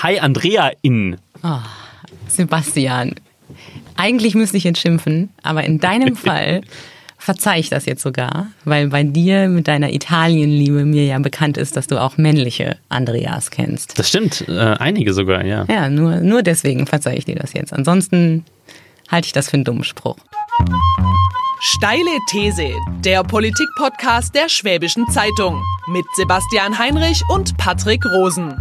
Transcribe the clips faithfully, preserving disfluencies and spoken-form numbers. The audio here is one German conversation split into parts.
Hi AndreaInnen. Oh, Sebastian, eigentlich müsste ich jetzt schimpfen, aber in deinem Fall verzeih ich das jetzt sogar, weil bei dir mit deiner Italienliebe mir ja bekannt ist, dass du auch männliche Andreas kennst. Das stimmt, äh, einige sogar, ja. Ja, nur, nur deswegen verzeih ich dir das jetzt. Ansonsten halte ich das für einen dummen Spruch. Steile These, der Politik-Podcast der Schwäbischen Zeitung mit Sebastian Heinrich und Patrick Rosen.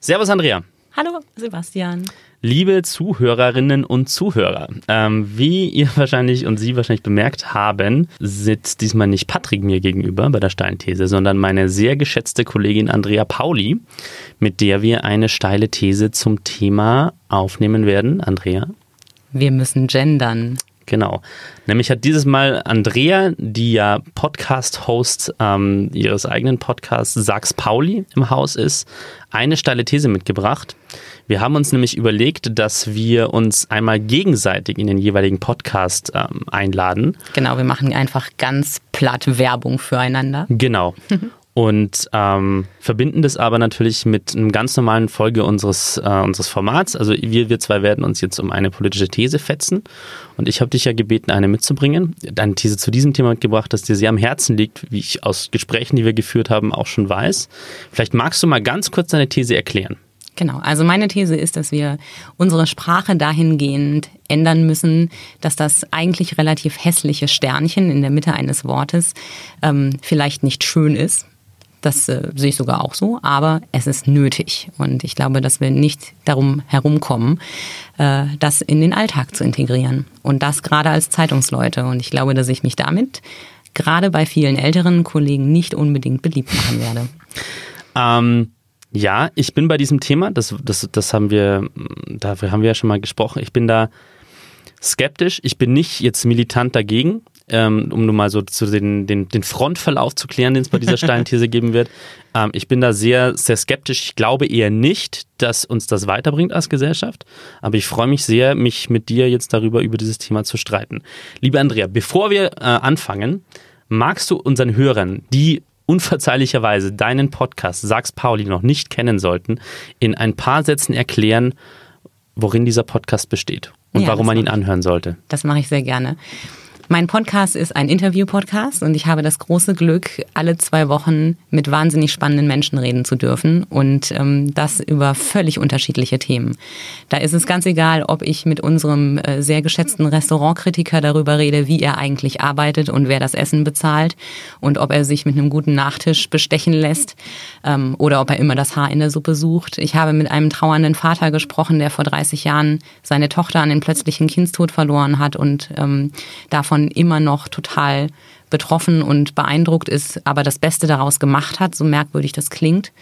Servus Andrea. Hallo Sebastian. Liebe Zuhörerinnen und Zuhörer, ähm, wie ihr wahrscheinlich und Sie wahrscheinlich bemerkt haben, sitzt diesmal nicht Patrick mir gegenüber bei der steilen These, sondern meine sehr geschätzte Kollegin Andrea Pauli, mit der wir eine steile These zum Thema aufnehmen werden. Andrea? Wir müssen gendern. Genau. Nämlich hat dieses Mal Andrea, die ja Podcast-Host ähm, ihres eigenen Podcasts Sag's Pauli im Haus ist, eine steile These mitgebracht. Wir haben uns nämlich überlegt, dass wir uns einmal gegenseitig in den jeweiligen Podcast ähm, einladen. Genau, wir machen einfach ganz platt Werbung füreinander. Genau. Und ähm, verbinden das aber natürlich mit einer ganz normalen Folge unseres, äh, unseres Formats. Also wir, wir zwei werden uns jetzt um eine politische These fetzen. Und ich habe dich ja gebeten, eine mitzubringen. Deine These zu diesem Thema mitgebracht, das dir sehr am Herzen liegt, wie ich aus Gesprächen, die wir geführt haben, auch schon weiß. Vielleicht magst du mal ganz kurz deine These erklären. Genau, also meine These ist, dass wir unsere Sprache dahingehend ändern müssen, dass das eigentlich relativ hässliche Sternchen in der Mitte eines Wortes ähm, vielleicht nicht schön ist. Das äh, sehe ich sogar auch so, aber es ist nötig. Und ich glaube, dass wir nicht darum herumkommen, äh, das in den Alltag zu integrieren. Und das gerade als Zeitungsleute. Und ich glaube, dass ich mich damit gerade bei vielen älteren Kollegen nicht unbedingt beliebt machen werde. Ähm, ja, ich bin bei diesem Thema, das, das, das haben wir, dafür haben wir ja schon mal gesprochen, ich bin da skeptisch. Ich bin nicht jetzt militant dagegen. Ähm, um nur mal so zu den, den, den Frontverlauf zu klären, den es bei dieser steilen These geben wird. Ähm, ich bin da sehr, sehr skeptisch. Ich glaube eher nicht, dass uns das weiterbringt als Gesellschaft. Aber ich freue mich sehr, mich mit dir jetzt darüber, über dieses Thema zu streiten. Liebe Andrea, bevor wir äh, anfangen, magst du unseren Hörern, die unverzeihlicherweise deinen Podcast Sag's Pauli noch nicht kennen sollten, in ein paar Sätzen erklären, worin dieser Podcast besteht und ja, warum man ihn anhören sollte? Das mache ich sehr gerne. Mein Podcast ist ein Interview-Podcast und ich habe das große Glück, alle zwei Wochen mit wahnsinnig spannenden Menschen reden zu dürfen und ähm, das über völlig unterschiedliche Themen. Da ist es ganz egal, ob ich mit unserem äh, sehr geschätzten Restaurantkritiker darüber rede, wie er eigentlich arbeitet und wer das Essen bezahlt und ob er sich mit einem guten Nachtisch bestechen lässt ähm, oder ob er immer das Haar in der Suppe sucht. Ich habe mit einem trauernden Vater gesprochen, der vor dreißig Jahren seine Tochter an den plötzlichen Kindstod verloren hat und ähm, davon immer noch total betroffen und beeindruckt ist, aber das Beste daraus gemacht hat, so merkwürdig das klingt.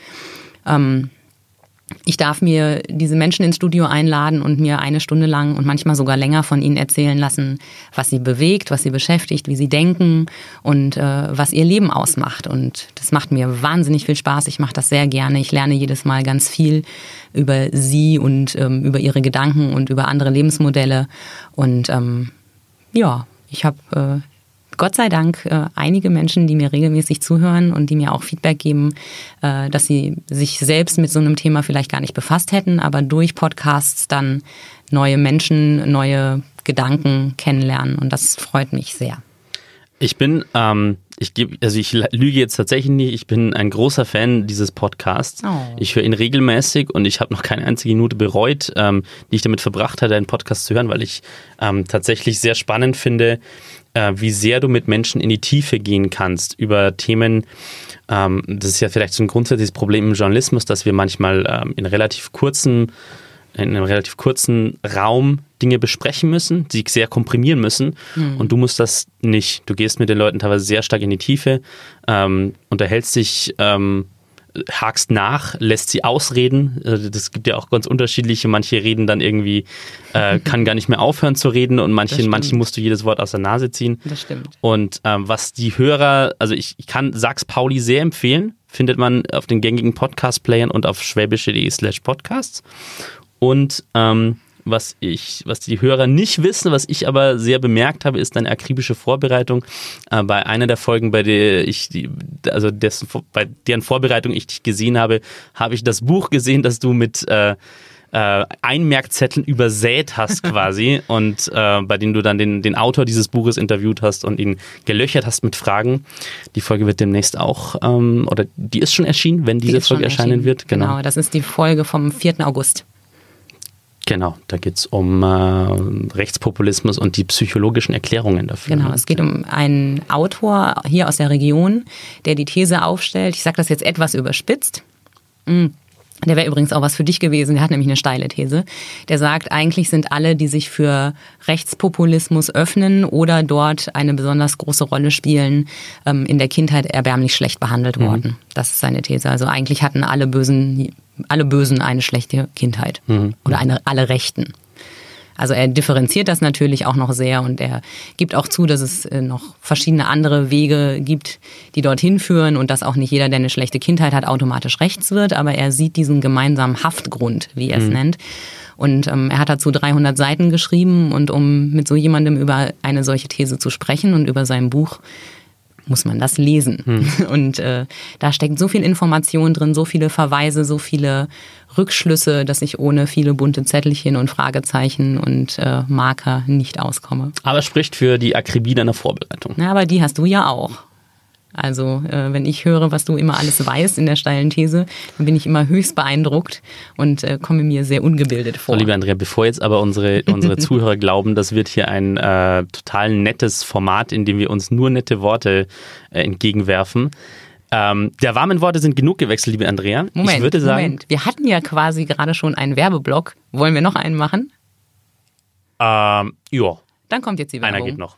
Ähm, ich darf mir diese Menschen ins Studio einladen und mir eine Stunde lang und manchmal sogar länger von ihnen erzählen lassen, was sie bewegt, was sie beschäftigt, wie sie denken und äh, was ihr Leben ausmacht. Und das macht mir wahnsinnig viel Spaß. Ich mache das sehr gerne. Ich lerne jedes Mal ganz viel über sie und ähm, über ihre Gedanken und über andere Lebensmodelle. Und ähm, ja, Ich habe äh, Gott sei Dank äh, einige Menschen, die mir regelmäßig zuhören und die mir auch Feedback geben, äh, dass sie sich selbst mit so einem Thema vielleicht gar nicht befasst hätten, aber durch Podcasts dann neue Menschen, neue Gedanken kennenlernen und das freut mich sehr. Ich bin, ähm, ich gebe, also ich lüge jetzt tatsächlich nicht, ich bin ein großer Fan dieses Podcasts. Oh. Ich höre ihn regelmäßig und ich habe noch keine einzige Minute bereut, ähm, die ich damit verbracht hatte, einen Podcast zu hören, weil ich ähm, tatsächlich sehr spannend finde, äh, wie sehr du mit Menschen in die Tiefe gehen kannst über Themen. Ähm, das ist ja vielleicht so ein grundsätzliches Problem im Journalismus, dass wir manchmal ähm, in relativ kurzen in einem relativ kurzen Raum Dinge besprechen müssen, sie sehr komprimieren müssen mhm. und du musst das nicht. Du gehst mit den Leuten teilweise sehr stark in die Tiefe, ähm, unterhältst dich, ähm, hakst nach, lässt sie ausreden. Das gibt ja auch ganz unterschiedliche. Manche reden dann irgendwie, äh, kann gar nicht mehr aufhören zu reden und manchen, manchen musst du jedes Wort aus der Nase ziehen. Das stimmt. Und ähm, was die Hörer, also ich, ich kann Sag's Pauli sehr empfehlen, findet man auf den gängigen Podcast-Playern und auf schwäbische punkt de slash podcasts. Und ähm, Was ich, was die Hörer nicht wissen, was ich aber sehr bemerkt habe, ist eine akribische Vorbereitung. Äh, bei einer der Folgen, bei der ich, die, also dessen, bei deren Vorbereitung ich dich gesehen habe, habe ich das Buch gesehen, das du mit äh, äh, Einmerkzetteln übersät hast quasi und äh, bei denen du dann den, den Autor dieses Buches interviewt hast und ihn gelöchert hast mit Fragen. Die Folge wird demnächst auch, ähm, oder die ist schon erschienen, wenn diese die Folge erscheinen erschienen. wird. Genau. genau, das ist die Folge vom vierten August. Genau, da geht es um äh, Rechtspopulismus und die psychologischen Erklärungen dafür. Genau, es geht um einen Autor hier aus der Region, der die These aufstellt, ich sage das jetzt etwas überspitzt, der wäre übrigens auch was für dich gewesen, der hat nämlich eine steile These, der sagt, eigentlich sind alle, die sich für Rechtspopulismus öffnen oder dort eine besonders große Rolle spielen, ähm, in der Kindheit erbärmlich schlecht behandelt mhm. worden. Das ist seine These, also eigentlich hatten alle bösen... alle Bösen eine schlechte Kindheit mhm. oder eine, alle Rechten. Also er differenziert das natürlich auch noch sehr und er gibt auch zu, dass es noch verschiedene andere Wege gibt, die dorthin führen und dass auch nicht jeder, der eine schlechte Kindheit hat, automatisch rechts wird, aber er sieht diesen gemeinsamen Haftgrund, wie er es mhm. nennt. Und ähm, er hat dazu dreihundert Seiten geschrieben und um mit so jemandem über eine solche These zu sprechen und über sein Buch muss man das lesen. Hm. Und äh, da steckt so viel Information drin, so viele Verweise, so viele Rückschlüsse, dass ich ohne viele bunte Zettelchen und Fragezeichen und äh, Marker nicht auskomme. Aber spricht für die Akribie deiner Vorbereitung. Na, aber die hast du ja auch. Also äh, wenn ich höre, was du immer alles weißt in der steilen These, dann bin ich immer höchst beeindruckt und äh, komme mir sehr ungebildet vor. So, liebe Andrea, bevor jetzt aber unsere, unsere Zuhörer glauben, das wird hier ein äh, total nettes Format, in dem wir uns nur nette Worte äh, entgegenwerfen. Ähm, der warmen Worte sind genug gewechselt, liebe Andrea. Moment, ich würde sagen, Moment. Wir hatten ja quasi gerade schon einen Werbeblock. Wollen wir noch einen machen? Ähm, ja. Dann kommt jetzt die Werbung. Einer geht noch.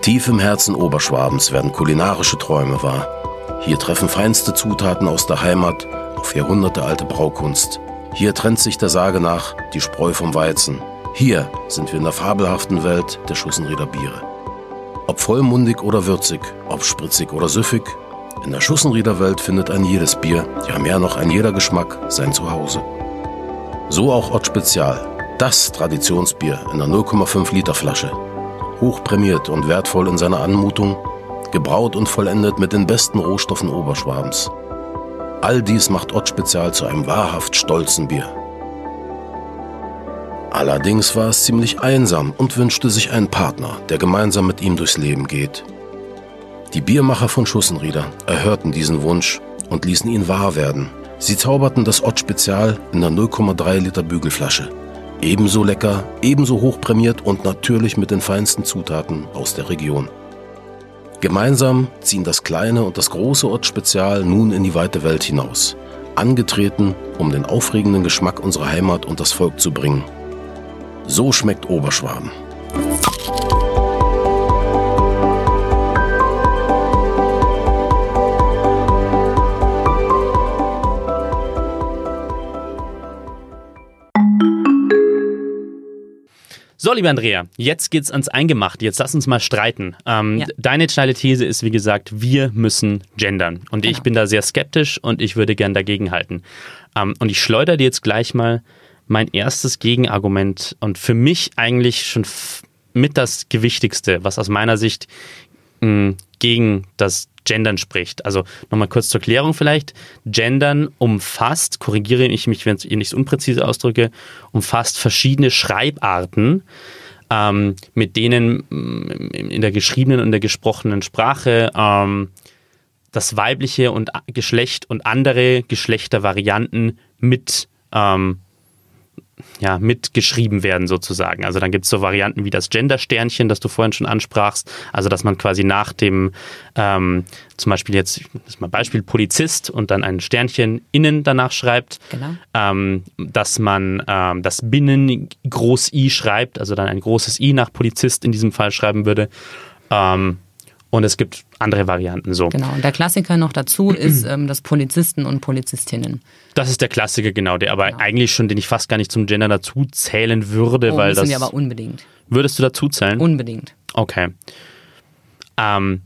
Tief im Herzen Oberschwabens werden kulinarische Träume wahr. Hier treffen feinste Zutaten aus der Heimat auf jahrhundertealte Braukunst. Hier trennt sich der Sage nach die Spreu vom Weizen. Hier sind wir in der fabelhaften Welt der Schussenrieder Biere. Ob vollmundig oder würzig, ob spritzig oder süffig, in der Schussenrieder Welt findet ein jedes Bier, ja mehr noch ein jeder Geschmack, sein Zuhause. So auch Ott Spezial, das Traditionsbier in einer null Komma fünf Liter Flasche. Hochprämiert und wertvoll in seiner Anmutung, gebraut und vollendet mit den besten Rohstoffen Oberschwabens. All dies macht Ott Spezial zu einem wahrhaft stolzen Bier. Allerdings war es ziemlich einsam und wünschte sich einen Partner, der gemeinsam mit ihm durchs Leben geht. Die Biermacher von Schussenrieder erhörten diesen Wunsch und ließen ihn wahr werden. Sie zauberten das Ott Spezial in einer null Komma drei Liter Bügelflasche. Ebenso lecker, ebenso hochprämiert und natürlich mit den feinsten Zutaten aus der Region. Gemeinsam ziehen das kleine und das große Ott Spezial nun in die weite Welt hinaus. Angetreten, um den aufregenden Geschmack unserer Heimat und das Volk zu bringen. So schmeckt Oberschwaben. So, liebe Andrea, jetzt geht's ans Eingemachte. Jetzt lass uns mal streiten. Ähm, ja. Deine steile These ist, wie gesagt, wir müssen gendern. Und genau. Ich bin da sehr skeptisch und ich würde gern dagegenhalten. Ähm, und ich schleudere dir jetzt gleich mal mein erstes Gegenargument und für mich eigentlich schon f- mit das Gewichtigste, was aus meiner Sicht mh, gegen das Gendern spricht. Also nochmal kurz zur Klärung vielleicht. Gendern umfasst, korrigiere ich mich, wenn ich nicht unpräzise ausdrücke, umfasst verschiedene Schreibarten, ähm, mit denen in der geschriebenen und der gesprochenen Sprache ähm, das weibliche und Geschlecht und andere Geschlechtervarianten mit ähm, ja, mitgeschrieben werden sozusagen. Also dann gibt es so Varianten wie das Gender-Sternchen, das du vorhin schon ansprachst. Also dass man quasi nach dem, ähm, zum Beispiel jetzt, das mal Beispiel Polizist und dann ein Sternchen innen danach schreibt. Genau. Ähm, dass man ähm, das Binnen groß I schreibt, also dann ein großes I nach Polizist in diesem Fall schreiben würde. Ähm, und es gibt andere Varianten so. Genau, und der Klassiker noch dazu ist ähm, das Polizisten und Polizistinnen. Das ist der Klassiker, genau, der aber genau. eigentlich schon, den ich fast gar nicht zum Gender dazu zählen würde, oh, weil das... Oh, müssen wir aber unbedingt. Würdest du dazu zählen? Unbedingt. Okay. Ähm,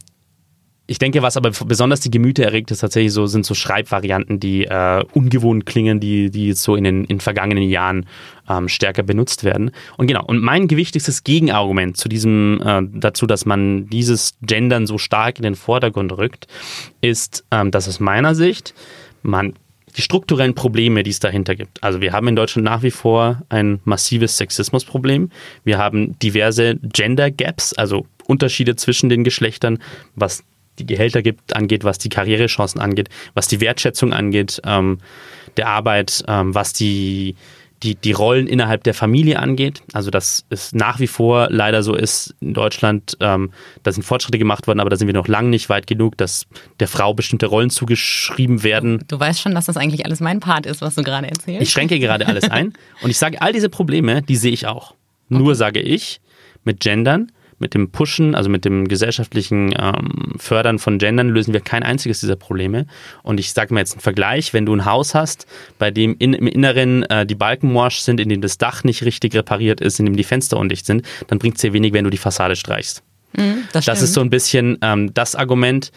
Ich denke, was aber besonders die Gemüter erregt, ist tatsächlich so, sind so Schreibvarianten, die äh, ungewohnt klingen, die, die jetzt so in den in vergangenen Jahren ähm, stärker benutzt werden. Und genau, und mein gewichtigstes Gegenargument zu diesem, äh, dazu, dass man dieses Gendern so stark in den Vordergrund rückt, ist, ähm, dass aus meiner Sicht man die strukturellen Probleme, die es dahinter gibt. Also wir haben in Deutschland nach wie vor ein massives Sexismusproblem. Wir haben diverse Gender Gaps, also Unterschiede zwischen den Geschlechtern, was die Gehälter gibt, angeht, was die Karrierechancen angeht, was die Wertschätzung angeht, ähm, der Arbeit, ähm, was die, die, die Rollen innerhalb der Familie angeht. Also das ist nach wie vor leider so ist in Deutschland, ähm, da sind Fortschritte gemacht worden, aber da sind wir noch lange nicht weit genug, dass der Frau bestimmte Rollen zugeschrieben werden. Du, du weißt schon, dass das eigentlich alles mein Part ist, was du gerade erzählst. Ich schränke gerade alles ein und ich sage, all diese Probleme, die sehe ich auch. Nur okay. Sage ich, mit Gendern, mit dem Pushen, also mit dem gesellschaftlichen ähm, Fördern von Gendern lösen wir kein einziges dieser Probleme. Und ich sage mal jetzt einen Vergleich, wenn du ein Haus hast, bei dem in, im Inneren äh, die Balken morsch sind, in dem das Dach nicht richtig repariert ist, in dem die Fenster undicht sind, dann bringt es dir wenig, wenn du die Fassade streichst. Mhm, das das ist so ein bisschen ähm, das Argument.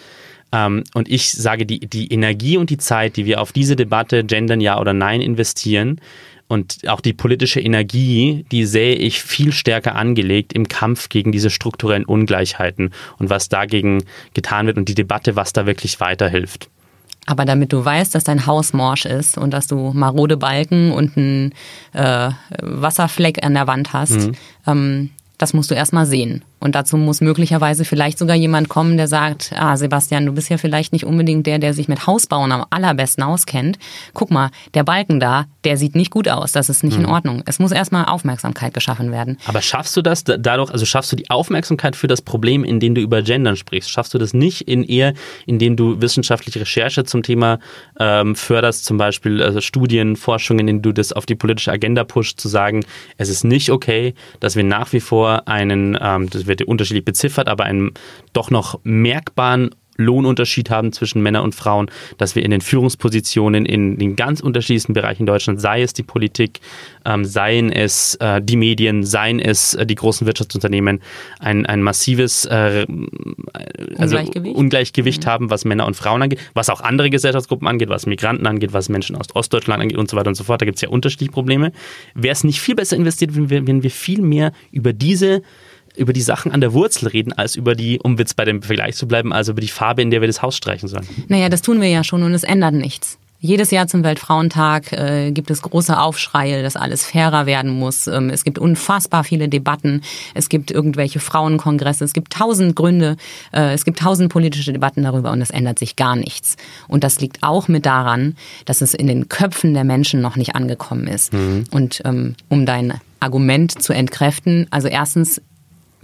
Ähm, und ich sage, die, die Energie und die Zeit, die wir auf diese Debatte Gendern ja oder nein investieren, und auch die politische Energie, die sehe ich viel stärker angelegt im Kampf gegen diese strukturellen Ungleichheiten und was dagegen getan wird und die Debatte, was da wirklich weiterhilft. Aber damit du weißt, dass dein Haus morsch ist und dass du marode Balken und einen äh, Wasserfleck an der Wand hast, mhm. ähm, das musst du erstmal sehen. Und dazu muss möglicherweise vielleicht sogar jemand kommen, der sagt, ah Sebastian, du bist ja vielleicht nicht unbedingt der, der sich mit Hausbauen am allerbesten auskennt. Guck mal, der Balken da, der sieht nicht gut aus, das ist nicht mhm. in Ordnung. Es muss erstmal Aufmerksamkeit geschaffen werden. Aber schaffst du das dadurch, also schaffst du die Aufmerksamkeit für das Problem, indem du über Gendern sprichst? Schaffst du das nicht in eher, indem du wissenschaftliche Recherche zum Thema ähm, förderst, zum Beispiel also Studien, Forschung, indem du das auf die politische Agenda pusht, zu sagen, es ist nicht okay, dass wir nach wie vor einen, ähm, das wird unterschiedlich beziffert, aber einen doch noch merkbaren Lohnunterschied haben zwischen Männern und Frauen, dass wir in den Führungspositionen in den ganz unterschiedlichsten Bereichen in Deutschland, sei es die Politik, ähm, seien es äh, die Medien, seien es äh, die großen Wirtschaftsunternehmen, ein, ein massives äh, also Ungleichgewicht, Ungleichgewicht mhm. haben, was Männer und Frauen angeht, was auch andere Gesellschaftsgruppen angeht, was Migranten angeht, was Menschen aus Ostdeutschland angeht und so weiter und so fort. Da gibt es ja unterschiedliche Probleme. Wäre es nicht viel besser investiert, wenn wir, wenn wir viel mehr über diese über die Sachen an der Wurzel reden, als über die, um Witz bei dem Vergleich zu bleiben, also über die Farbe, in der wir das Haus streichen sollen? Naja, das tun wir ja schon und es ändert nichts. Jedes Jahr zum Weltfrauentag äh, gibt es große Aufschreie, dass alles fairer werden muss. Ähm, es gibt unfassbar viele Debatten. Es gibt irgendwelche Frauenkongresse. Es gibt tausend Gründe. Äh, es gibt tausend politische Debatten darüber und es ändert sich gar nichts. Und das liegt auch mit daran, dass es in den Köpfen der Menschen noch nicht angekommen ist. Mhm. Und ähm, um dein Argument zu entkräften, also erstens,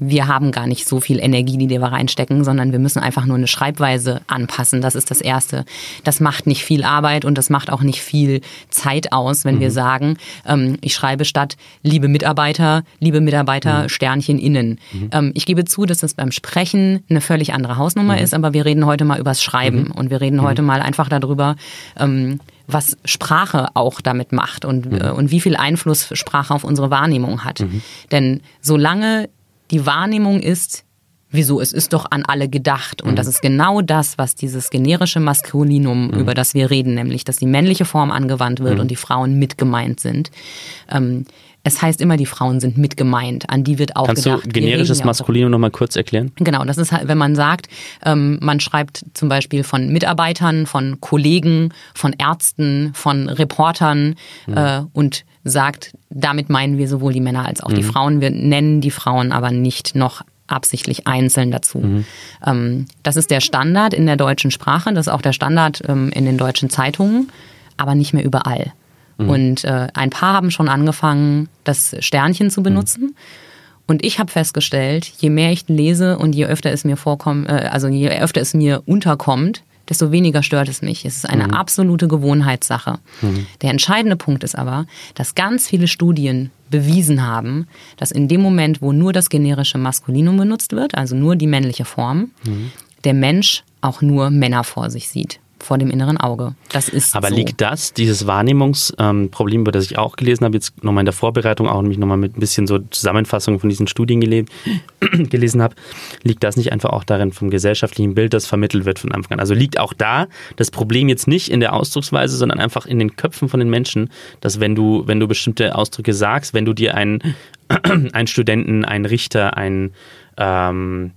wir haben gar nicht so viel Energie, die wir reinstecken, sondern wir müssen einfach nur eine Schreibweise anpassen. Das ist das Erste. Das macht nicht viel Arbeit und das macht auch nicht viel Zeit aus, wenn mhm. wir sagen, ähm, ich schreibe statt liebe Mitarbeiter, liebe Mitarbeiter, mhm. Sternchen innen. Mhm. Ähm, ich gebe zu, dass das beim Sprechen eine völlig andere Hausnummer mhm. ist, aber wir reden heute mal übers Schreiben mhm. und wir reden mhm. heute mal einfach darüber, ähm, was Sprache auch damit macht und, mhm. äh, und wie viel Einfluss Sprache auf unsere Wahrnehmung hat. Mhm. Denn solange die Wahrnehmung ist, wieso, es ist doch an alle gedacht. Und mhm. das ist genau das, was dieses generische Maskulinum, mhm. über das wir reden, nämlich, dass die männliche Form angewandt wird mhm. und die Frauen mitgemeint sind. Ähm, es heißt immer, die Frauen sind mitgemeint, an die wird auch Kannst gedacht. Kannst du generisches Maskulinum nochmal kurz erklären? Genau, das ist halt, wenn man sagt, ähm, man schreibt zum Beispiel von Mitarbeitern, von Kollegen, von Ärzten, von Reportern mhm. äh, und sagt, damit meinen wir sowohl die Männer als auch mhm. die Frauen. Wir nennen die Frauen aber nicht noch absichtlich einzeln dazu. Mhm. Ähm, das ist der Standard in der deutschen Sprache, das ist auch der Standard ähm, in den deutschen Zeitungen, aber nicht mehr überall. Mhm. Und äh, ein paar haben schon angefangen, das Sternchen zu benutzen. Mhm. Und ich habe festgestellt, je mehr ich lese und je öfter es mir vorkommt, äh, also je öfter es mir unterkommt, desto weniger stört es mich. Es ist eine mhm. absolute Gewohnheitssache. Mhm. Der entscheidende Punkt ist aber, dass ganz viele Studien bewiesen haben, dass in dem Moment, wo nur das generische Maskulinum benutzt wird, also nur die männliche Form, mhm. der Mensch auch nur Männer vor sich sieht. vor dem inneren Auge. Das ist Aber so. Liegt das, dieses Wahrnehmungsproblem, über das ich auch gelesen habe, jetzt nochmal in der Vorbereitung, auch nämlich nochmal mit ein bisschen so Zusammenfassung von diesen Studien gele- gelesen habe, liegt das nicht einfach auch darin vom gesellschaftlichen Bild, das vermittelt wird von Anfang an? Also liegt auch da das Problem jetzt nicht in der Ausdrucksweise, sondern einfach in den Köpfen von den Menschen, dass wenn du, wenn du bestimmte Ausdrücke sagst, wenn du dir einen, einen Studenten, einen Richter, einen ähm,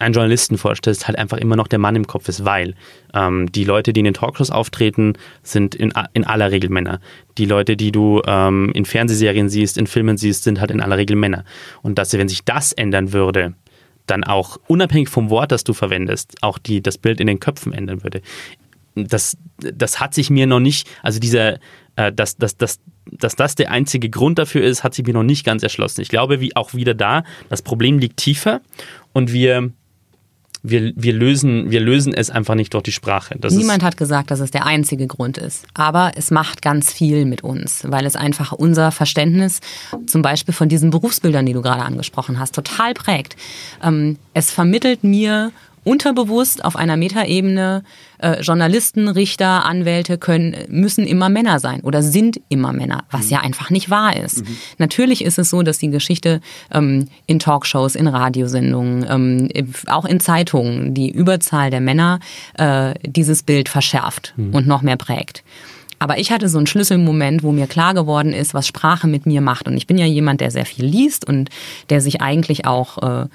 einen Journalisten vorstellst, halt einfach immer noch der Mann im Kopf ist, weil ähm, die Leute, die in den Talkshows auftreten, sind in, in aller Regel Männer. Die Leute, die du ähm, in Fernsehserien siehst, in Filmen siehst, sind halt in aller Regel Männer. Und dass, wenn sich das ändern würde, dann auch unabhängig vom Wort, das du verwendest, auch die, das Bild in den Köpfen ändern würde. Das, das hat sich mir noch nicht, also dieser, äh, das, das, das, dass das der einzige Grund dafür ist, hat sich mir noch nicht ganz erschlossen. Ich glaube, wie auch wieder da, das Problem liegt tiefer und wir Wir, wir, lösen, wir lösen es einfach nicht durch die Sprache. Das Niemand hat gesagt, dass es der einzige Grund ist. Aber es macht ganz viel mit uns, weil es einfach unser Verständnis zum Beispiel von diesen Berufsbildern, die du gerade angesprochen hast, total prägt. Ähm, es vermittelt mir unterbewusst auf einer Metaebene, äh, Journalisten, Richter, Anwälte können, müssen immer Männer sein oder sind immer Männer, was mhm. ja einfach nicht wahr ist. Mhm. Natürlich ist es so, dass die Geschichte ähm, in Talkshows, in Radiosendungen, ähm, auch in Zeitungen die Überzahl der Männer äh, dieses Bild verschärft mhm. und noch mehr prägt. Aber ich hatte so einen Schlüsselmoment, wo mir klar geworden ist, was Sprache mit mir macht. Und ich bin ja jemand, der sehr viel liest und der sich eigentlich auch äh,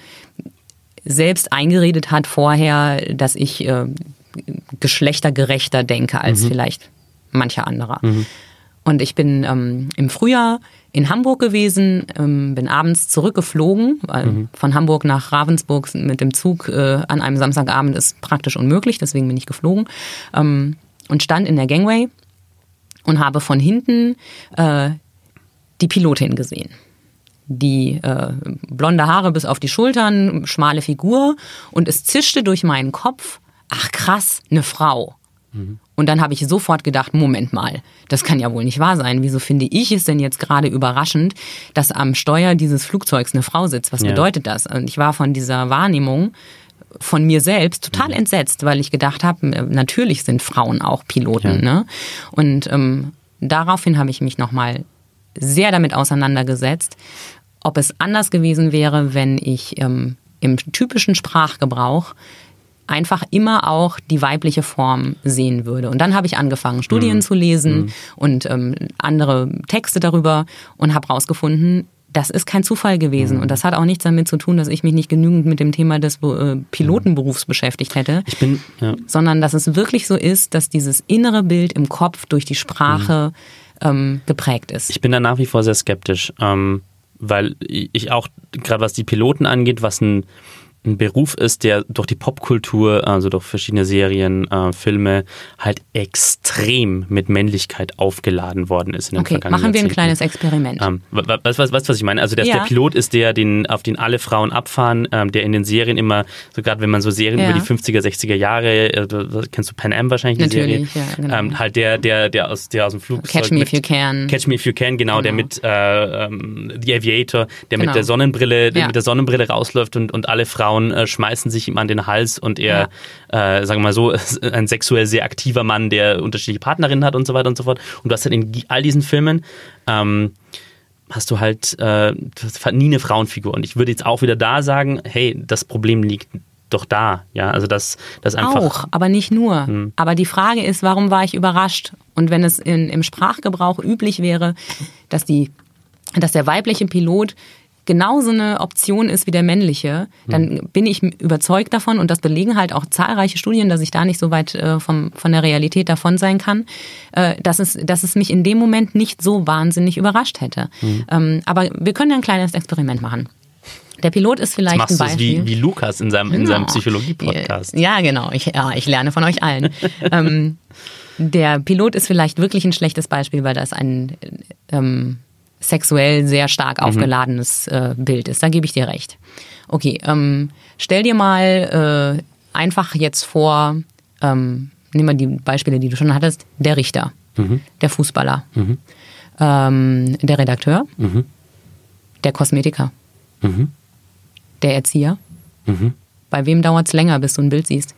selbst eingeredet hat vorher, dass ich äh, geschlechtergerechter denke als mhm. vielleicht mancher anderer. Mhm. Und ich bin ähm, im Frühjahr in Hamburg gewesen, ähm, bin abends zurückgeflogen, weil mhm. von Hamburg nach Ravensburg mit dem Zug äh, an einem Samstagabend ist praktisch unmöglich, deswegen bin ich geflogen ähm, und stand in der Gangway und habe von hinten äh, die Pilotin gesehen. Die äh, blonde Haare bis auf die Schultern, schmale Figur, und es zischte durch meinen Kopf, ach krass, eine Frau. Mhm. Und dann habe ich sofort gedacht, Moment mal, das kann ja wohl nicht wahr sein. Wieso finde ich es denn jetzt gerade überraschend, dass am Steuer dieses Flugzeugs eine Frau sitzt? Was ja. bedeutet das? Und ich war von dieser Wahrnehmung von mir selbst total mhm. entsetzt, weil ich gedacht habe, natürlich sind Frauen auch Piloten. Ja. Ne? Und ähm, daraufhin habe ich mich nochmal sehr damit auseinandergesetzt, ob es anders gewesen wäre, wenn ich ähm, im typischen Sprachgebrauch einfach immer auch die weibliche Form sehen würde. Und dann habe ich angefangen, Studien mhm. zu lesen mhm. und ähm, andere Texte darüber und habe rausgefunden, das ist kein Zufall gewesen. Mhm. Und das hat auch nichts damit zu tun, dass ich mich nicht genügend mit dem Thema des äh, Pilotenberufs beschäftigt hätte, ich bin, ja. sondern dass es wirklich so ist, dass dieses innere Bild im Kopf durch die Sprache mhm. ähm, geprägt ist. Ich bin da nach wie vor sehr skeptisch. Ähm Weil ich auch, gerade was die Piloten angeht, was ein, ein Beruf ist, der durch die Popkultur, also durch verschiedene Serien, äh, Filme, halt extrem mit Männlichkeit aufgeladen worden ist. In den okay, machen wir ein kleines Experiment. Ähm, was, was, was, was ich meine? Also der, ja. der Pilot ist der, den, auf den alle Frauen abfahren, ähm, der in den Serien immer, so gerade wenn man so Serien ja. über die fünfziger, sechziger Jahre, äh, kennst du Pan Am wahrscheinlich, eine Natürlich, Serie? Ja, genau. ähm, halt der, der, der, aus, der aus dem Flugzeug... Catch Me If You Can. Catch Me If You Can, genau, genau. der mit äh, ähm, The Aviator, der genau. mit der Sonnenbrille, der ja. mit der Sonnenbrille rausläuft und, und alle Frauen schmeißen sich ihm an den Hals und er, ja. äh, sagen wir mal so, ein sexuell sehr aktiver Mann, der unterschiedliche Partnerinnen hat und so weiter und so fort. Und du hast halt in all diesen Filmen, ähm, hast du halt äh, nie eine Frauenfigur. Und ich würde jetzt auch wieder da sagen, hey, das Problem liegt doch da. Ja, also das, das einfach. Auch, aber nicht nur. Hm. Aber die Frage ist, warum war ich überrascht? Und wenn es in, im Sprachgebrauch üblich wäre, dass, die, dass der weibliche Pilot genauso eine Option ist wie der männliche, dann bin ich überzeugt davon, und das belegen halt auch zahlreiche Studien, dass ich da nicht so weit äh, vom, von der Realität davon sein kann, äh, dass, es, dass es mich in dem Moment nicht so wahnsinnig überrascht hätte. Mhm. Ähm, aber wir können ja ein kleines Experiment machen. Der Pilot ist vielleicht ein Beispiel. Wie, wie Lukas in seinem, in genau. seinem Psychologie-Podcast. Ja, genau. Ich, ja, ich lerne von euch allen. ähm, der Pilot ist vielleicht wirklich ein schlechtes Beispiel, weil das ein... Ähm, sexuell sehr stark aufgeladenes äh, Bild ist. Da gebe ich dir recht. Okay, ähm, stell dir mal äh, einfach jetzt vor, ähm, nimm mal die Beispiele, die du schon hattest, der Richter, mhm. der Fußballer, mhm. ähm, der Redakteur, mhm. der Kosmetiker, mhm. der Erzieher. Mhm. Bei wem dauert es länger, bis du ein Bild siehst?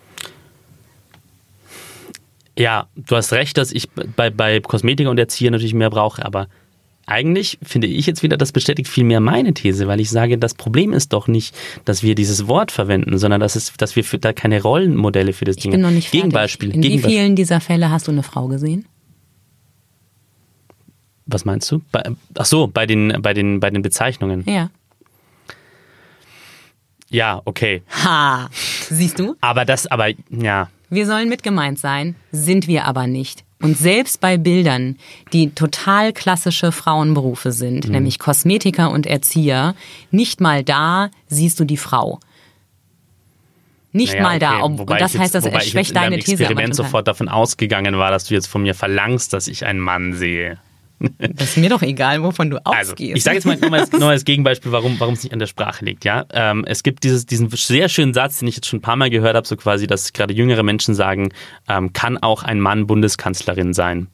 Ja, du hast recht, dass ich bei, bei Kosmetiker und Erzieher natürlich mehr brauche, aber eigentlich finde ich jetzt wieder, das bestätigt viel mehr meine These, weil ich sage, das Problem ist doch nicht, dass wir dieses Wort verwenden, sondern dass, es, dass wir für, da keine Rollenmodelle für das Ding haben. Ich bin noch nicht fertig. Gegenbeispiel. In wie vielen dieser Fälle hast du eine Frau gesehen? Was meinst du? Bei, ach so, bei den, bei den, bei den Bezeichnungen. Ja. Ja, okay. Ha, siehst du? Aber das, aber, ja. Wir sollen mit gemeint sein, sind wir aber nicht. Und selbst bei Bildern, die total klassische Frauenberufe sind, mhm. nämlich Kosmetiker und Erzieher, nicht mal da siehst du die Frau. Nicht naja, mal okay. da. Ob, und das heißt, jetzt, das schwächt deine These. Wobei ich jetzt in meinem Experiment sofort davon ausgegangen war, dass du jetzt von mir verlangst, dass ich einen Mann sehe. Das ist mir doch egal, wovon du ausgehst. Also, ich sage jetzt mal ein neues, neues Gegenbeispiel, warum warum es nicht an der Sprache liegt. Ja? Ähm, es gibt dieses, diesen sehr schönen Satz, den ich jetzt schon ein paar Mal gehört habe, so quasi, dass gerade jüngere Menschen sagen, ähm, kann auch ein Mann Bundeskanzlerin sein.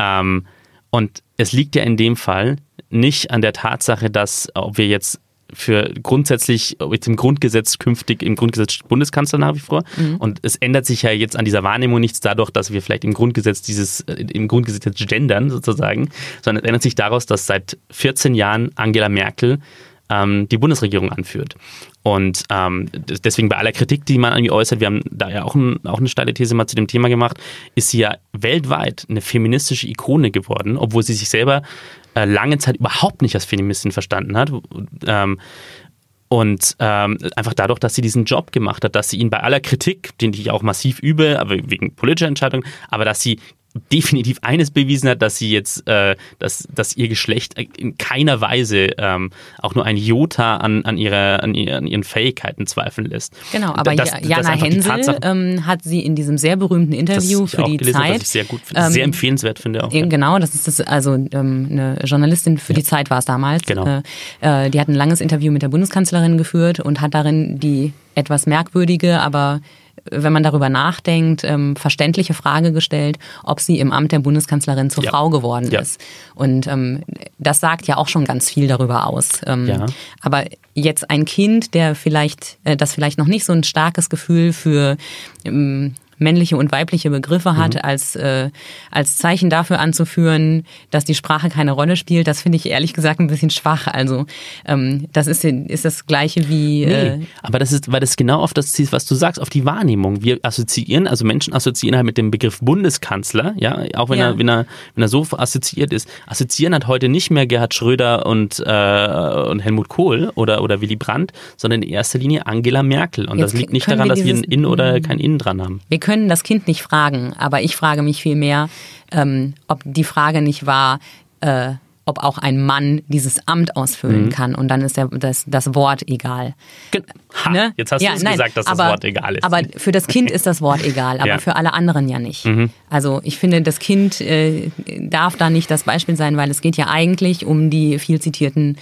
Ähm, und es liegt ja in dem Fall nicht an der Tatsache, dass, ob wir jetzt für grundsätzlich jetzt im Grundgesetz künftig, im Grundgesetz Bundeskanzler nach wie vor. Mhm. Und es ändert sich ja jetzt an dieser Wahrnehmung nichts dadurch, dass wir vielleicht im Grundgesetz dieses, im Grundgesetz gendern sozusagen, sondern es ändert sich daraus, dass seit vierzehn Jahren Angela Merkel ähm, die Bundesregierung anführt. Und ähm, deswegen bei aller Kritik, die man an ihr äußert, wir haben da ja auch, ein, auch eine steile These mal zu dem Thema gemacht, ist sie ja weltweit eine feministische Ikone geworden, obwohl sie sich selber äh, lange Zeit überhaupt nicht als Feministin verstanden hat. Ähm, und ähm, einfach dadurch, dass sie diesen Job gemacht hat, dass sie ihn bei aller Kritik, den ich auch massiv übe, aber wegen politischer Entscheidungen, aber dass sie definitiv eines bewiesen hat, dass sie jetzt, äh, dass, dass ihr Geschlecht in keiner Weise ähm, auch nur ein Jota an, an, ihre, an ihren Fähigkeiten zweifeln lässt. Genau, aber das, Jana das Hensel Tatsache, ähm, hat sie in diesem sehr berühmten Interview für die gelesen, Zeit. Das ich sehr gut finde, ähm, sehr empfehlenswert finde auch. Äh, genau, das ist das, also ähm, eine Journalistin für ja. die Zeit war es damals. Genau. Äh, die hat ein langes Interview mit der Bundeskanzlerin geführt und hat darin die etwas merkwürdige, aber wenn man darüber nachdenkt, ähm, verständliche Frage gestellt, ob sie im Amt der Bundeskanzlerin zur ja. Frau geworden ja. ist. Und ähm, das sagt ja auch schon ganz viel darüber aus. Ähm, ja. Aber jetzt ein Kind, der vielleicht, äh, das vielleicht noch nicht so ein starkes Gefühl für ähm, männliche und weibliche Begriffe hat, mhm. als, äh, als Zeichen dafür anzuführen, dass die Sprache keine Rolle spielt, das finde ich ehrlich gesagt ein bisschen schwach. Also ähm, das ist, ist das Gleiche wie... Äh nee, aber das ist, weil das genau auf das zielt, was du sagst, auf die Wahrnehmung. Wir assoziieren, also Menschen assoziieren halt mit dem Begriff Bundeskanzler, ja, auch wenn, ja. Er, wenn, er, wenn er so assoziiert ist, assoziieren halt heute nicht mehr Gerhard Schröder und, äh, und Helmut Kohl oder, oder Willy Brandt, sondern in erster Linie Angela Merkel. Und jetzt das liegt nicht daran, wir dass wir ein In oder kein In dran haben. Wir können das Kind nicht fragen, aber ich frage mich vielmehr, ähm, ob die Frage nicht war, äh, ob auch ein Mann dieses Amt ausfüllen mhm. kann. Und dann ist der, das, das Wort egal. Ha, ne? Jetzt hast ja, du es gesagt, dass aber, das Wort egal ist. Aber für das Kind ist das Wort egal, aber ja. für alle anderen ja nicht. Mhm. Also ich finde, das Kind äh, darf da nicht das Beispiel sein, weil es geht ja eigentlich um die viel zitierten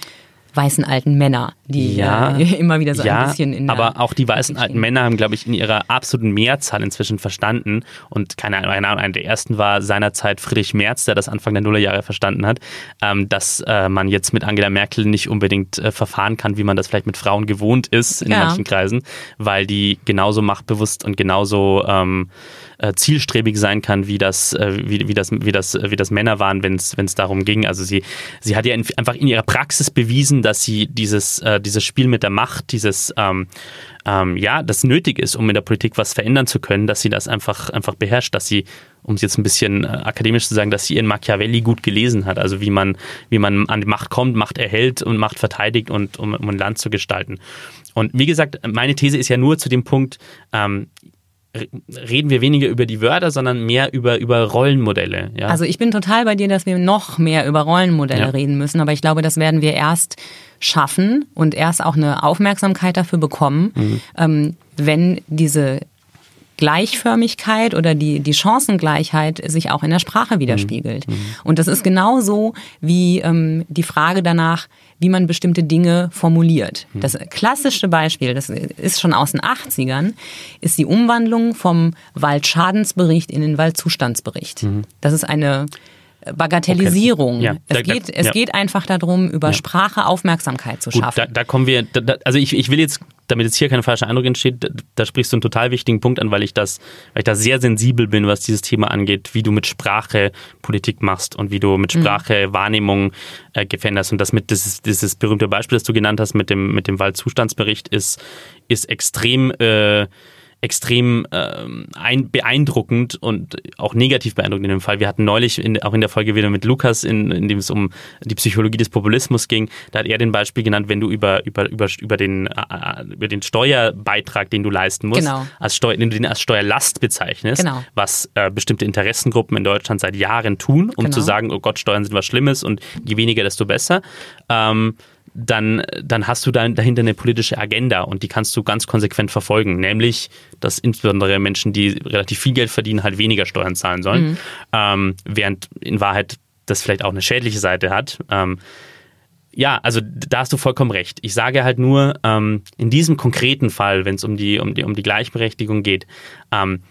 weißen alten Männer, die ja, ja immer wieder so ja, ein bisschen in der... aber auch die weißen alten Männer haben, glaube ich, in ihrer absoluten Mehrzahl inzwischen verstanden und keine Ahnung, einer der ersten war seinerzeit Friedrich Merz, der das Anfang der Nullerjahre verstanden hat, ähm, dass äh, man jetzt mit Angela Merkel nicht unbedingt äh, verfahren kann, wie man das vielleicht mit Frauen gewohnt ist in ja. manchen Kreisen, weil die genauso machtbewusst und genauso ähm, äh, zielstrebig sein kann, wie das, äh, wie, wie das, wie das, wie das Männer waren, wenn es wenn es darum ging. Also sie, sie hat ja in, einfach in ihrer Praxis bewiesen, dass sie dieses, äh, dieses Spiel mit der Macht, dieses, ähm, ähm, ja, das nötig ist, um in der Politik was verändern zu können, dass sie das einfach, einfach beherrscht, dass sie, um es jetzt ein bisschen äh, akademisch zu sagen, dass sie ihren Machiavelli gut gelesen hat, also wie man, wie man an die Macht kommt, Macht erhält und Macht verteidigt, und, um, um ein Land zu gestalten. Und wie gesagt, meine These ist ja nur zu dem Punkt, ähm, reden wir weniger über die Wörter, sondern mehr über, über Rollenmodelle. Ja? Also ich bin total bei dir, dass wir noch mehr über Rollenmodelle ja. reden müssen, aber ich glaube, das werden wir erst schaffen und erst auch eine Aufmerksamkeit dafür bekommen, mhm. ähm, wenn diese Gleichförmigkeit oder die, die Chancengleichheit sich auch in der Sprache widerspiegelt. Mhm. Und das ist genauso wie ähm, die Frage danach, wie man bestimmte Dinge formuliert. Mhm. Das klassische Beispiel, das ist schon aus den achtzigern, ist die Umwandlung vom Waldschadensbericht in den Waldzustandsbericht. Mhm. Das ist eine Bagatellisierung. Okay. Ja, es da, geht, da, es ja. geht einfach darum, über ja. Sprache Aufmerksamkeit zu Gut, schaffen. Da, da kommen wir, da, da, also ich, ich will jetzt, damit jetzt hier kein falscher Eindruck entsteht, da, da sprichst du einen total wichtigen Punkt an, weil ich das, weil ich da sehr sensibel bin, was dieses Thema angeht, wie du mit Sprache Politik machst und wie du mit Sprache mhm. Wahrnehmung äh, gefänderst. Und das mit dieses, dieses berühmte Beispiel, das du genannt hast, mit dem, mit dem Waldzustandsbericht, ist, ist extrem äh, extrem ähm, ein, beeindruckend und auch negativ beeindruckend in dem Fall. Wir hatten neulich in, auch in der Folge wieder mit Lukas, in, in dem es um die Psychologie des Populismus ging, da hat er den Beispiel genannt, wenn du über, über, über, über, den, äh, über den Steuerbeitrag, den du leisten musst, genau. als Steu- den du den als Steuerlast bezeichnest, genau. was äh, bestimmte Interessengruppen in Deutschland seit Jahren tun, um genau. zu sagen, oh Gott, Steuern sind was Schlimmes und je weniger, desto besser. Ähm, Dann, dann hast du dahinter eine politische Agenda und die kannst du ganz konsequent verfolgen, nämlich, dass insbesondere Menschen, die relativ viel Geld verdienen, halt weniger Steuern zahlen sollen, mhm. ähm, während in Wahrheit das vielleicht auch eine schädliche Seite hat. Ähm, ja, also da hast du vollkommen recht. Ich sage halt nur, ähm, in diesem konkreten Fall, wenn es um die, um die, um die Gleichberechtigung geht, ähm,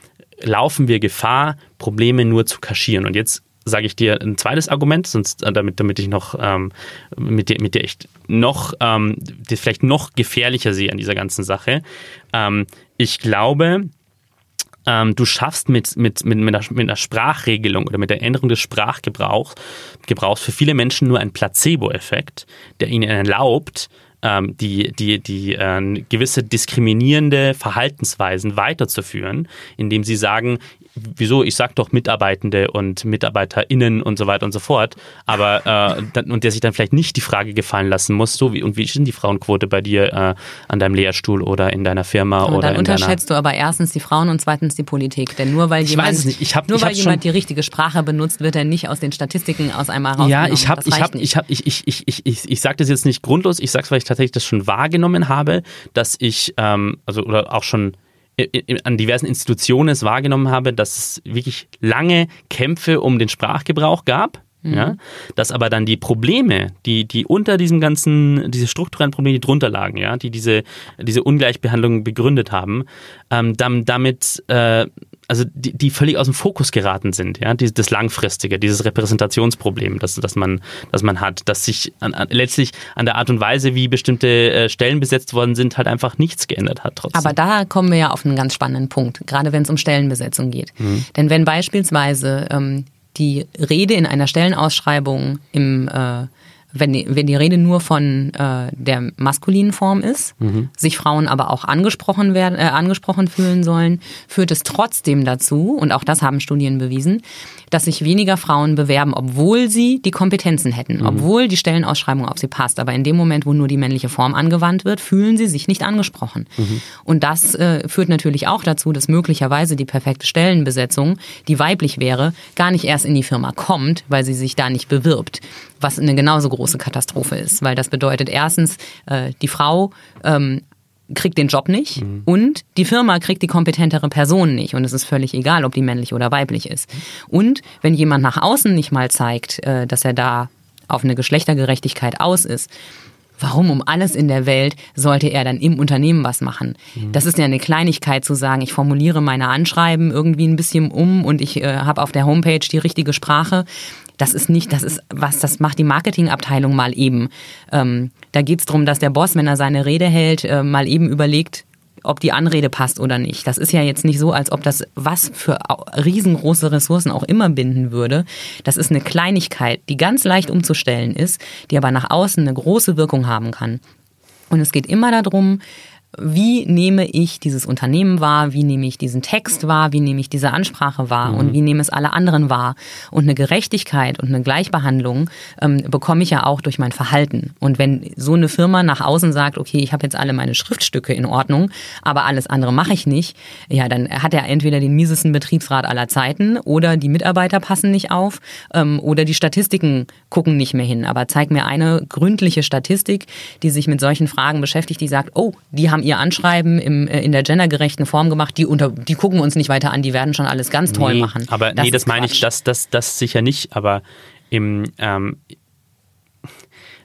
laufen wir Gefahr, Probleme nur zu kaschieren. Und jetzt sage ich dir ein zweites Argument, sonst damit, damit ich noch ähm, mit dir mit dir echt noch ähm, vielleicht noch gefährlicher sehe an dieser ganzen Sache. Ähm, ich glaube, ähm, du schaffst mit mit mit mit einer, mit einer Sprachregelung oder mit der Änderung des Sprachgebrauchs Gebrauchs für viele Menschen nur einen Placebo-Effekt, der ihnen erlaubt, die, die, die äh, gewisse diskriminierende Verhaltensweisen weiterzuführen, indem sie sagen, wieso, ich sag doch Mitarbeitende und MitarbeiterInnen und so weiter und so fort, aber äh, dann, und der sich dann vielleicht nicht die Frage gefallen lassen muss, so wie, und wie ist denn die Frauenquote bei dir äh, an deinem Lehrstuhl oder in deiner Firma? Und oder dann in unterschätzt deiner... du aber erstens die Frauen und zweitens die Politik, denn nur weil ich jemand, weiß nicht. Ich hab, nur ich weil jemand schon... die richtige Sprache benutzt, wird er nicht aus den Statistiken aus einem herausgenommen. Ja, ich hab, ich hab, ich hab, ich, ich, ich, ich, ich, ich sag das jetzt nicht grundlos, ich sag's, weil ich tatsächlich das schon wahrgenommen habe, dass ich, ähm, also oder auch schon in, in, an diversen Institutionen es wahrgenommen habe, dass es wirklich lange Kämpfe um den Sprachgebrauch gab, mhm. ja, dass aber dann die Probleme, die, die unter diesem ganzen, diese strukturellen Probleme, die drunter lagen, ja, die diese, diese Ungleichbehandlung begründet haben, ähm, dann, damit äh, also die, die völlig aus dem Fokus geraten sind, ja, die, das Langfristige, dieses Repräsentationsproblem, das, das, man, das man hat, dass sich an, an, letztlich an der Art und Weise, wie bestimmte äh, Stellen besetzt worden sind, halt einfach nichts geändert hat trotzdem. Aber da kommen wir ja auf einen ganz spannenden Punkt, gerade wenn es um Stellenbesetzung geht. Mhm. Denn wenn beispielsweise ähm, die Rede in einer Stellenausschreibung im äh, Wenn die, wenn die Rede nur von äh, der maskulinen Form ist, mhm. sich Frauen aber auch angesprochen werden, äh, angesprochen fühlen sollen, führt es trotzdem dazu, und auch das haben Studien bewiesen, dass sich weniger Frauen bewerben, obwohl sie die Kompetenzen hätten, mhm. obwohl die Stellenausschreibung auf sie passt. Aber in dem Moment, wo nur die männliche Form angewandt wird, fühlen sie sich nicht angesprochen. Mhm. Und das äh, führt natürlich auch dazu, dass möglicherweise die perfekte Stellenbesetzung, die weiblich wäre, gar nicht erst in die Firma kommt, weil sie sich da nicht bewirbt. Was eine genauso große Katastrophe ist, weil das bedeutet erstens, äh, die Frau ähm, kriegt den Job nicht mhm. und die Firma kriegt die kompetentere Person nicht. Und es ist völlig egal, ob die männlich oder weiblich ist. Und wenn jemand nach außen nicht mal zeigt, äh, dass er da auf eine Geschlechtergerechtigkeit aus ist, warum um alles in der Welt sollte er dann im Unternehmen was machen? Das ist ja eine Kleinigkeit zu sagen, ich formuliere meine Anschreiben irgendwie ein bisschen um und ich äh, habe auf der Homepage die richtige Sprache. Das ist nicht, das ist was, das macht die Marketingabteilung mal eben. Ähm, da geht es darum, dass der Boss, wenn er seine Rede hält, äh, mal eben überlegt, ob die Anrede passt oder nicht. Das ist ja jetzt nicht so, als ob das was für riesengroße Ressourcen auch immer binden würde. Das ist eine Kleinigkeit, die ganz leicht umzustellen ist, die aber nach außen eine große Wirkung haben kann. Und es geht immer darum, wie nehme ich dieses Unternehmen wahr, wie nehme ich diesen Text wahr, wie nehme ich diese Ansprache wahr mhm. und wie nehme es alle anderen wahr. Und eine Gerechtigkeit und eine Gleichbehandlung ähm, bekomme ich ja auch durch mein Verhalten. Und wenn so eine Firma nach außen sagt, okay, ich habe jetzt alle meine Schriftstücke in Ordnung, aber alles andere mache ich nicht, ja, dann hat er entweder den miesesten Betriebsrat aller Zeiten oder die Mitarbeiter passen nicht auf ähm, oder die Statistiken gucken nicht mehr hin. Aber zeig mir eine gründliche Statistik, die sich mit solchen Fragen beschäftigt, die sagt, oh, die haben ihr Anschreiben im, äh, in der gendergerechten Form gemacht, die, unter, die gucken wir uns nicht weiter an, die werden schon alles ganz toll nee, machen. Aber das nee, das meine ich, das, das, das sicher nicht, aber im, ähm,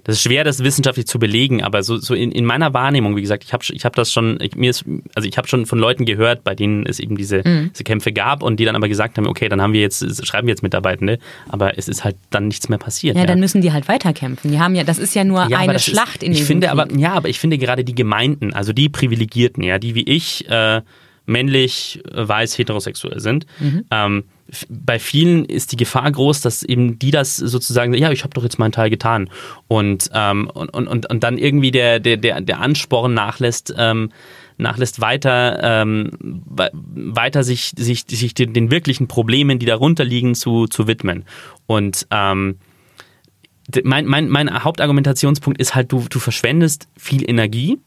das ist schwer, das wissenschaftlich zu belegen, aber so, so in, in meiner Wahrnehmung, wie gesagt, ich habe ich hab das schon, ich, mir ist, also ich habe schon von Leuten gehört, bei denen es eben diese, mhm. diese Kämpfe gab und die dann aber gesagt haben, okay, dann haben wir jetzt, schreiben wir jetzt Mitarbeitende, aber es ist halt dann nichts mehr passiert. Ja, ja. Dann müssen die halt weiterkämpfen. Die haben ja, das ist ja nur ja, eine Schlacht ist, in diesem ich finde aber, ja, aber ich finde gerade die Gemeinden, also die Privilegierten, ja, die wie ich äh, männlich, weiß, heterosexuell sind, mhm. ähm, bei vielen ist die Gefahr groß, dass eben die das sozusagen, ja, ich habe doch jetzt meinen Teil getan und, ähm, und, und, und dann irgendwie der, der, der Ansporn nachlässt, ähm, nachlässt weiter, ähm, weiter sich, sich, sich den, den wirklichen Problemen, die darunter liegen, zu, zu widmen. Und ähm, mein, mein, mein Hauptargumentationspunkt ist halt, du, du verschwendest viel Energie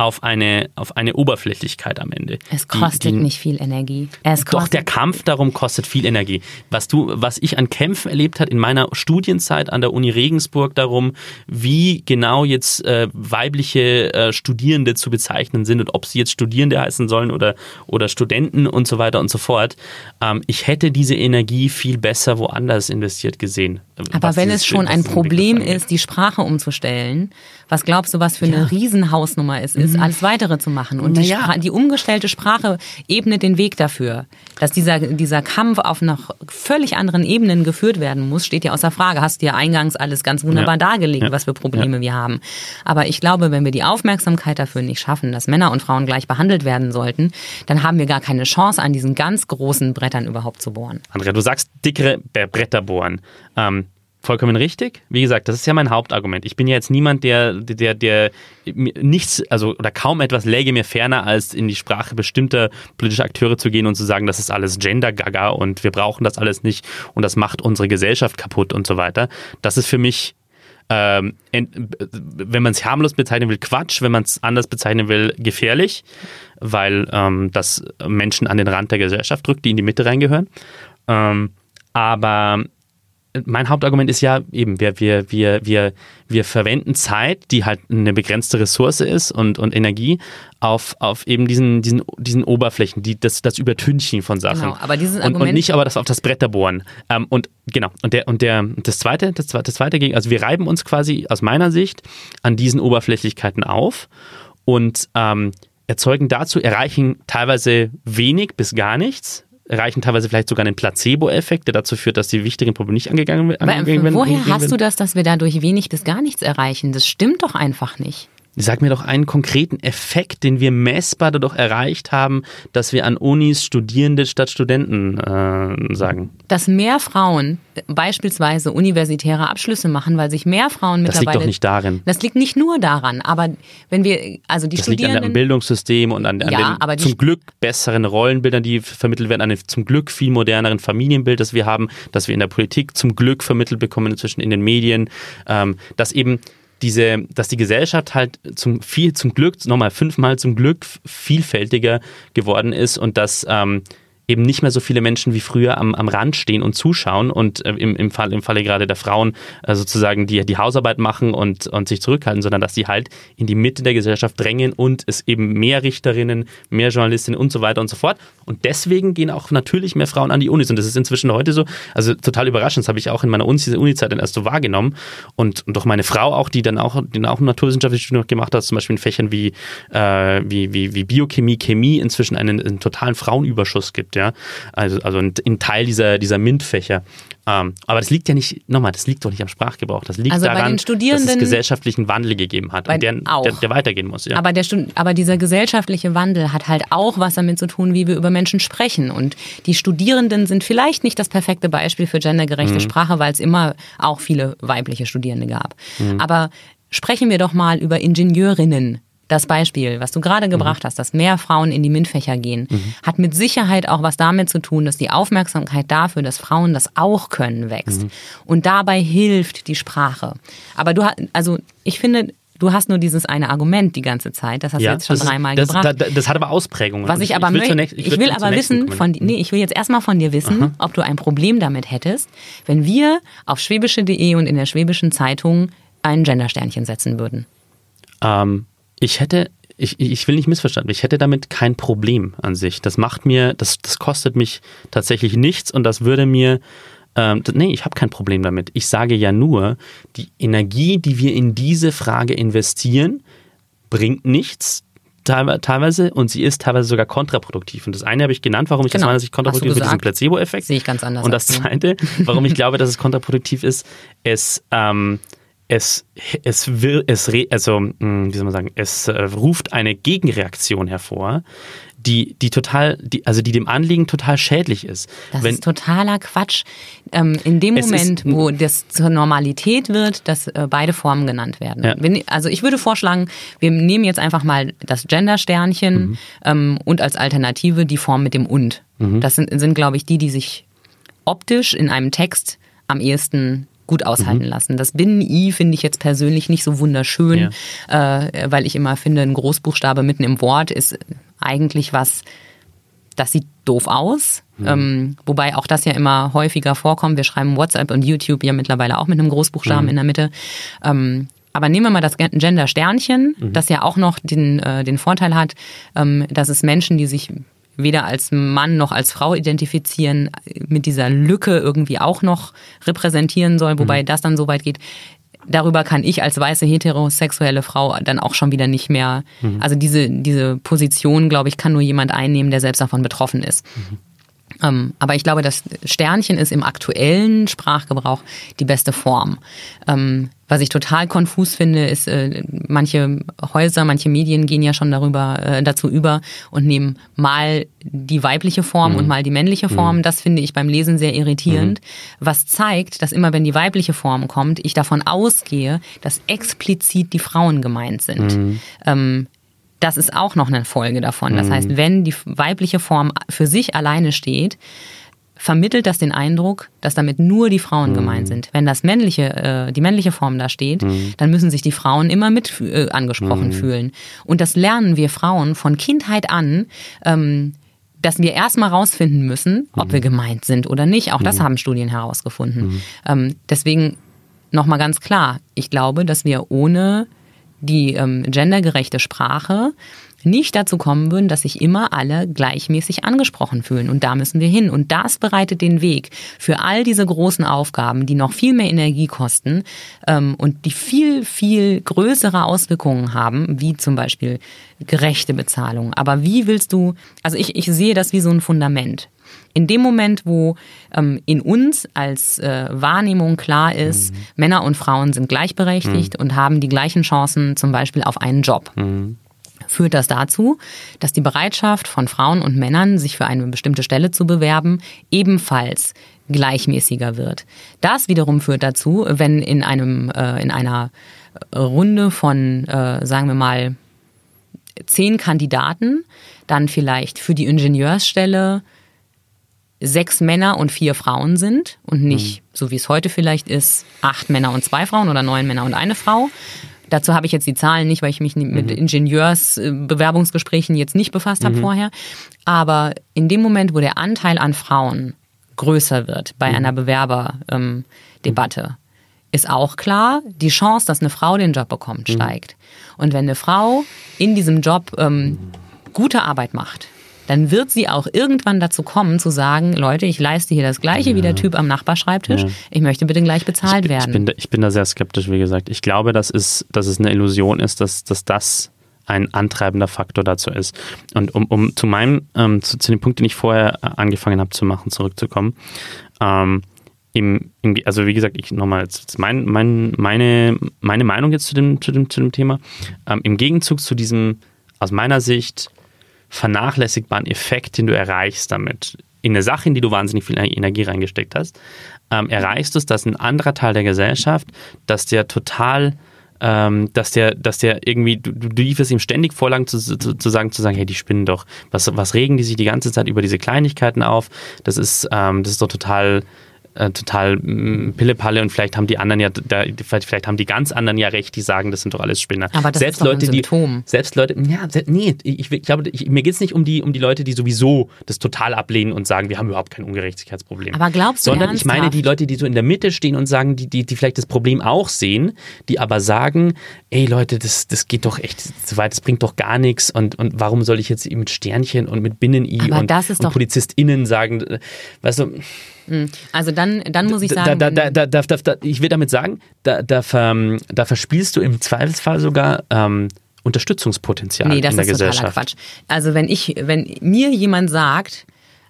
auf eine, auf eine Oberflächlichkeit am Ende. Es kostet die, die, nicht viel Energie. Es kostet doch, der Kampf darum kostet viel Energie. Was du, was ich an Kämpfen erlebt habe in meiner Studienzeit an der Uni Regensburg darum, wie genau jetzt äh, weibliche äh, Studierende zu bezeichnen sind und ob sie jetzt Studierende heißen sollen oder, oder Studenten und so weiter und so fort. Ähm, ich hätte diese Energie viel besser woanders investiert gesehen. Aber wenn es schon ein Problem ist, die Sprache umzustellen, was glaubst du, was für eine ja. Riesenhausnummer es ist? Alles Weitere zu machen. Und die, ja. Sprache, die umgestellte Sprache ebnet den Weg dafür. Dass dieser, dieser Kampf auf noch völlig anderen Ebenen geführt werden muss, steht ja außer Frage. Hast du ja eingangs alles ganz wunderbar ja. dargelegt, ja. was für Probleme ja. wir haben. Aber ich glaube, wenn wir die Aufmerksamkeit dafür nicht schaffen, dass Männer und Frauen gleich behandelt werden sollten, dann haben wir gar keine Chance, an diesen ganz großen Brettern überhaupt zu bohren. Andrea, du sagst, dickere Bretter bohren. Ähm Vollkommen richtig. Wie gesagt, das ist ja mein Hauptargument. Ich bin ja jetzt niemand, der, der, der nichts, also oder kaum etwas läge mir ferner, als in die Sprache bestimmter politischer Akteure zu gehen und zu sagen, das ist alles Gender-Gaga und wir brauchen das alles nicht und das macht unsere Gesellschaft kaputt und so weiter. Das ist für mich, ähm, wenn man es harmlos bezeichnen will, Quatsch, wenn man es anders bezeichnen will, gefährlich, weil ähm, das Menschen an den Rand der Gesellschaft drückt, die in die Mitte reingehören. Ähm, aber mein Hauptargument ist ja eben, wir, wir, wir, wir, wir verwenden Zeit, die halt eine begrenzte Ressource ist und, und Energie, auf, auf eben diesen, diesen, diesen Oberflächen, die, das, das Übertünchen von Sachen. Genau, aber dieses Argument und, und nicht aber das auf das Bretterbohren. Ähm, und genau, und der, und der, das zweite, das zweite, das zweite Gegen, also wir reiben uns quasi aus meiner Sicht an diesen Oberflächlichkeiten auf und ähm, erzeugen dazu, erreichen teilweise wenig bis gar nichts. Erreichen teilweise vielleicht sogar einen Placebo-Effekt, der dazu führt, dass die wichtigen Probleme nicht angegangen werden. Woher hast du das, dass wir dadurch wenig bis gar nichts erreichen? Das stimmt doch einfach nicht. Sag mir doch einen konkreten Effekt, den wir messbar dadurch erreicht haben, dass wir an Unis Studierende statt Studenten äh, sagen. Dass mehr Frauen beispielsweise universitäre Abschlüsse machen, weil sich mehr Frauen mittlerweile... Das liegt doch nicht darin. Das liegt nicht nur daran, aber wenn wir... also die Das Studierenden, liegt an dem Bildungssystem und an, an ja, den aber die, zum Glück besseren Rollenbildern, die vermittelt werden, an dem zum Glück viel moderneren Familienbild, das wir haben, das wir in der Politik zum Glück vermittelt bekommen, inzwischen in den Medien, ähm, dass eben... Diese, dass die Gesellschaft halt zum viel zum Glück, nochmal fünfmal zum Glück vielfältiger geworden ist und dass ähm, eben nicht mehr so viele Menschen wie früher am, am Rand stehen und zuschauen und äh, im, im, Fall, im Falle gerade der Frauen äh, sozusagen die, die Hausarbeit machen und, und sich zurückhalten, sondern dass sie halt in die Mitte der Gesellschaft drängen und es eben mehr Richterinnen, mehr Journalistinnen und so weiter und so fort. Und deswegen gehen auch natürlich mehr Frauen an die Unis. Und das ist inzwischen heute so, also total überraschend, das habe ich auch in meiner Uni-Zeit dann erst so wahrgenommen. Und, und durch meine Frau auch, die dann auch, die dann auch ein naturwissenschaftliches Studium gemacht hat, zum Beispiel in Fächern wie, äh, wie, wie, wie Biochemie, Chemie inzwischen einen, einen totalen Frauenüberschuss gibt, ja. Also, also ein, ein Teil dieser, dieser MINT-Fächer. Ähm, aber das liegt ja nicht, nochmal, das liegt doch nicht am Sprachgebrauch. Das liegt also daran, dass es gesellschaftlichen Wandel gegeben hat und der, der, der weitergehen muss. Ja. Aber, der, aber dieser gesellschaftliche Wandel hat halt auch was damit zu tun, wie wir über Menschen sprechen. Und die Studierenden sind vielleicht nicht das perfekte Beispiel für gendergerechte mhm. Sprache, weil es immer auch viele weibliche Studierende gab. Mhm. Aber sprechen wir doch mal über Ingenieurinnen. Das Beispiel, was du gerade gebracht mhm. hast, dass mehr Frauen in die MINT-Fächer gehen, mhm. hat mit Sicherheit auch was damit zu tun, dass die Aufmerksamkeit dafür, dass Frauen das auch können, wächst. Mhm. Und dabei hilft die Sprache. Aber du hast, also ich finde, du hast nur dieses eine Argument die ganze Zeit. Das hast ja, du jetzt schon dreimal gebracht. Das, das, das hat aber Ausprägungen. Was ich, ich aber möchte, ich, ich, ich will aber wissen von, nee, ich will jetzt erstmal von dir wissen, Aha. ob du ein Problem damit hättest, wenn wir auf schwäbische punkt de und in der Schwäbischen Zeitung ein Gendersternchen setzen würden. Ähm, ich hätte, ich, ich will nicht missverstanden, ich hätte damit kein Problem an sich. Das macht mir, das, das kostet mich tatsächlich nichts und das würde mir Ähm, nee, ich habe kein Problem damit. Ich sage ja nur, die Energie, die wir in diese Frage investieren, bringt nichts teilweise und sie ist teilweise sogar kontraproduktiv. Und das eine habe ich genannt, warum ich genau. das meine, dass ich kontraproduktiv bin, diesen Placebo-Effekt. Sehe ich ganz anders. Und das zweite, warum ich glaube, dass es kontraproduktiv ist, es, ähm, es, es, will, es, re, also, wie soll man sagen, es äh, ruft eine Gegenreaktion hervor, die, die total, die, also die dem Anliegen total schädlich ist. Das Wenn, ist totaler Quatsch. Ähm, in dem Moment, ist, wo das zur Normalität wird, dass äh, beide Formen genannt werden. Ja. Wenn, also ich würde vorschlagen, wir nehmen jetzt einfach mal das Gender-Sternchen mhm. ähm, und als Alternative die Form mit dem und. Mhm. Das sind, sind, glaube ich, die, die sich optisch in einem Text am ehesten gut aushalten mhm. lassen. Das Binnen-I finde ich jetzt persönlich nicht so wunderschön, ja. äh, weil ich immer finde, ein Großbuchstabe mitten im Wort ist eigentlich was, das sieht doof aus. Mhm. Ähm, wobei auch das ja immer häufiger vorkommt. Wir schreiben WhatsApp und YouTube ja mittlerweile auch mit einem Großbuchstaben mhm. in der Mitte. Ähm, aber nehmen wir mal das Gender-Sternchen, mhm. das ja auch noch den, äh, den Vorteil hat, ähm, dass es Menschen, die sich weder als Mann noch als Frau identifizieren, mit dieser Lücke irgendwie auch noch repräsentieren soll, wobei mhm. das dann so weit geht. Darüber kann ich als weiße heterosexuelle Frau dann auch schon wieder nicht mehr, mhm. also diese, diese Position, glaube ich, kann nur jemand einnehmen, der selbst davon betroffen ist. Mhm. Ähm, aber ich glaube, das Sternchen ist im aktuellen Sprachgebrauch die beste Form. Ähm, was ich total konfus finde, ist, äh, manche Häuser, manche Medien gehen ja schon darüber äh, dazu über und nehmen mal die weibliche Form mhm. und mal die männliche Form. Mhm. Das finde ich beim Lesen sehr irritierend. Mhm. Was zeigt, dass immer wenn die weibliche Form kommt, ich davon ausgehe, dass explizit die Frauen gemeint sind. Mhm. Ähm, Das ist auch noch eine Folge davon. Das heißt, wenn die weibliche Form für sich alleine steht, vermittelt das den Eindruck, dass damit nur die Frauen mhm. gemeint sind. Wenn das männliche, äh, die männliche Form da steht, mhm. dann müssen sich die Frauen immer mit äh, angesprochen mhm. fühlen. Und das lernen wir Frauen von Kindheit an, ähm, dass wir erstmal rausfinden müssen, ob mhm. wir gemeint sind oder nicht. Auch das mhm. haben Studien herausgefunden. Mhm. Ähm, deswegen nochmal ganz klar, ich glaube, dass wir ohne die ähm, gendergerechte Sprache nicht dazu kommen würden, dass sich immer alle gleichmäßig angesprochen fühlen. Und da müssen wir hin. Und das bereitet den Weg für all diese großen Aufgaben, die noch viel mehr Energie kosten ähm, und die viel, viel größere Auswirkungen haben, wie zum Beispiel gerechte Bezahlung. Aber wie willst du, also ich, ich sehe das wie so ein Fundament. In dem Moment, wo ähm, in uns als äh, Wahrnehmung klar ist, mhm. Männer und Frauen sind gleichberechtigt mhm. und haben die gleichen Chancen zum Beispiel auf einen Job, mhm. führt das dazu, dass die Bereitschaft von Frauen und Männern, sich für eine bestimmte Stelle zu bewerben, ebenfalls gleichmäßiger wird. Das wiederum führt dazu, wenn in, einem, äh, in einer Runde von, äh, sagen wir mal, zehn Kandidaten dann vielleicht für die Ingenieursstelle sechs Männer und vier Frauen sind und nicht, mhm. so wie es heute vielleicht ist, acht Männer und zwei Frauen oder neun Männer und eine Frau. Dazu habe ich jetzt die Zahlen nicht, weil ich mich mhm. mit Ingenieursbewerbungsgesprächen jetzt nicht befasst habe mhm. vorher. Aber in dem Moment, wo der Anteil an Frauen größer wird bei mhm. einer Bewerberdebatte, ähm, mhm. ist auch klar, die Chance, dass eine Frau den Job bekommt, mhm. steigt. Und wenn eine Frau in diesem Job ähm, gute Arbeit macht, dann wird sie auch irgendwann dazu kommen, zu sagen, Leute, ich leiste hier das Gleiche ja. wie der Typ am Nachbarschreibtisch, ja. ich möchte bitte gleich bezahlt ich bin, werden. Ich bin, da, ich bin da sehr skeptisch, wie gesagt. Ich glaube, dass es, dass es eine Illusion ist, dass, dass das ein antreibender Faktor dazu ist. Und um, um zu meinem, ähm, zu, zu dem Punkt, den ich vorher angefangen habe zu machen, zurückzukommen, ähm, im, im, also wie gesagt, ich nochmal jetzt mein, mein, meine, meine Meinung jetzt zu dem, zu dem, zu dem Thema, ähm, im Gegenzug zu diesem, aus meiner Sicht, vernachlässigbaren Effekt, den du erreichst damit, in eine Sache, in die du wahnsinnig viel Energie reingesteckt hast, ähm, erreichst du es, dass ein anderer Teil der Gesellschaft, dass der total, ähm, dass der, dass der irgendwie, du, du lieferst ihm ständig Vorlagen zu, zu, zu sagen, zu sagen, hey, die spinnen doch, was, was regen die sich die ganze Zeit über diese Kleinigkeiten auf, das ist, ähm, das ist doch total total Pillepalle und vielleicht haben die anderen ja, vielleicht haben die ganz anderen ja recht, die sagen, das sind doch alles Spinner. Aber das selbst ist doch Leute, ein Symptom. Die, selbst Leute, ja, nee, ich, ich glaube, ich, mir geht es nicht um die, um die Leute, die sowieso das total ablehnen und sagen, wir haben überhaupt kein Ungerechtigkeitsproblem. Aber glaubst du Sondern ernsthaft? Ich meine die Leute, die so in der Mitte stehen und sagen, die, die, die vielleicht das Problem auch sehen, die aber sagen, ey Leute, das, das geht doch echt zu weit, das bringt doch gar nichts und, und warum soll ich jetzt mit Sternchen und mit Binnen-I und, und PolizistInnen sagen, weißt du, Also dann, dann muss ich sagen... Da, da, da, da, da, da, ich will damit sagen, da, da, da verspielst du im Zweifelsfall sogar... Ähm, Unterstützungspotenzial nee, in der Gesellschaft. Nee, das ist totaler Quatsch. Also wenn ich, wenn mir jemand sagt,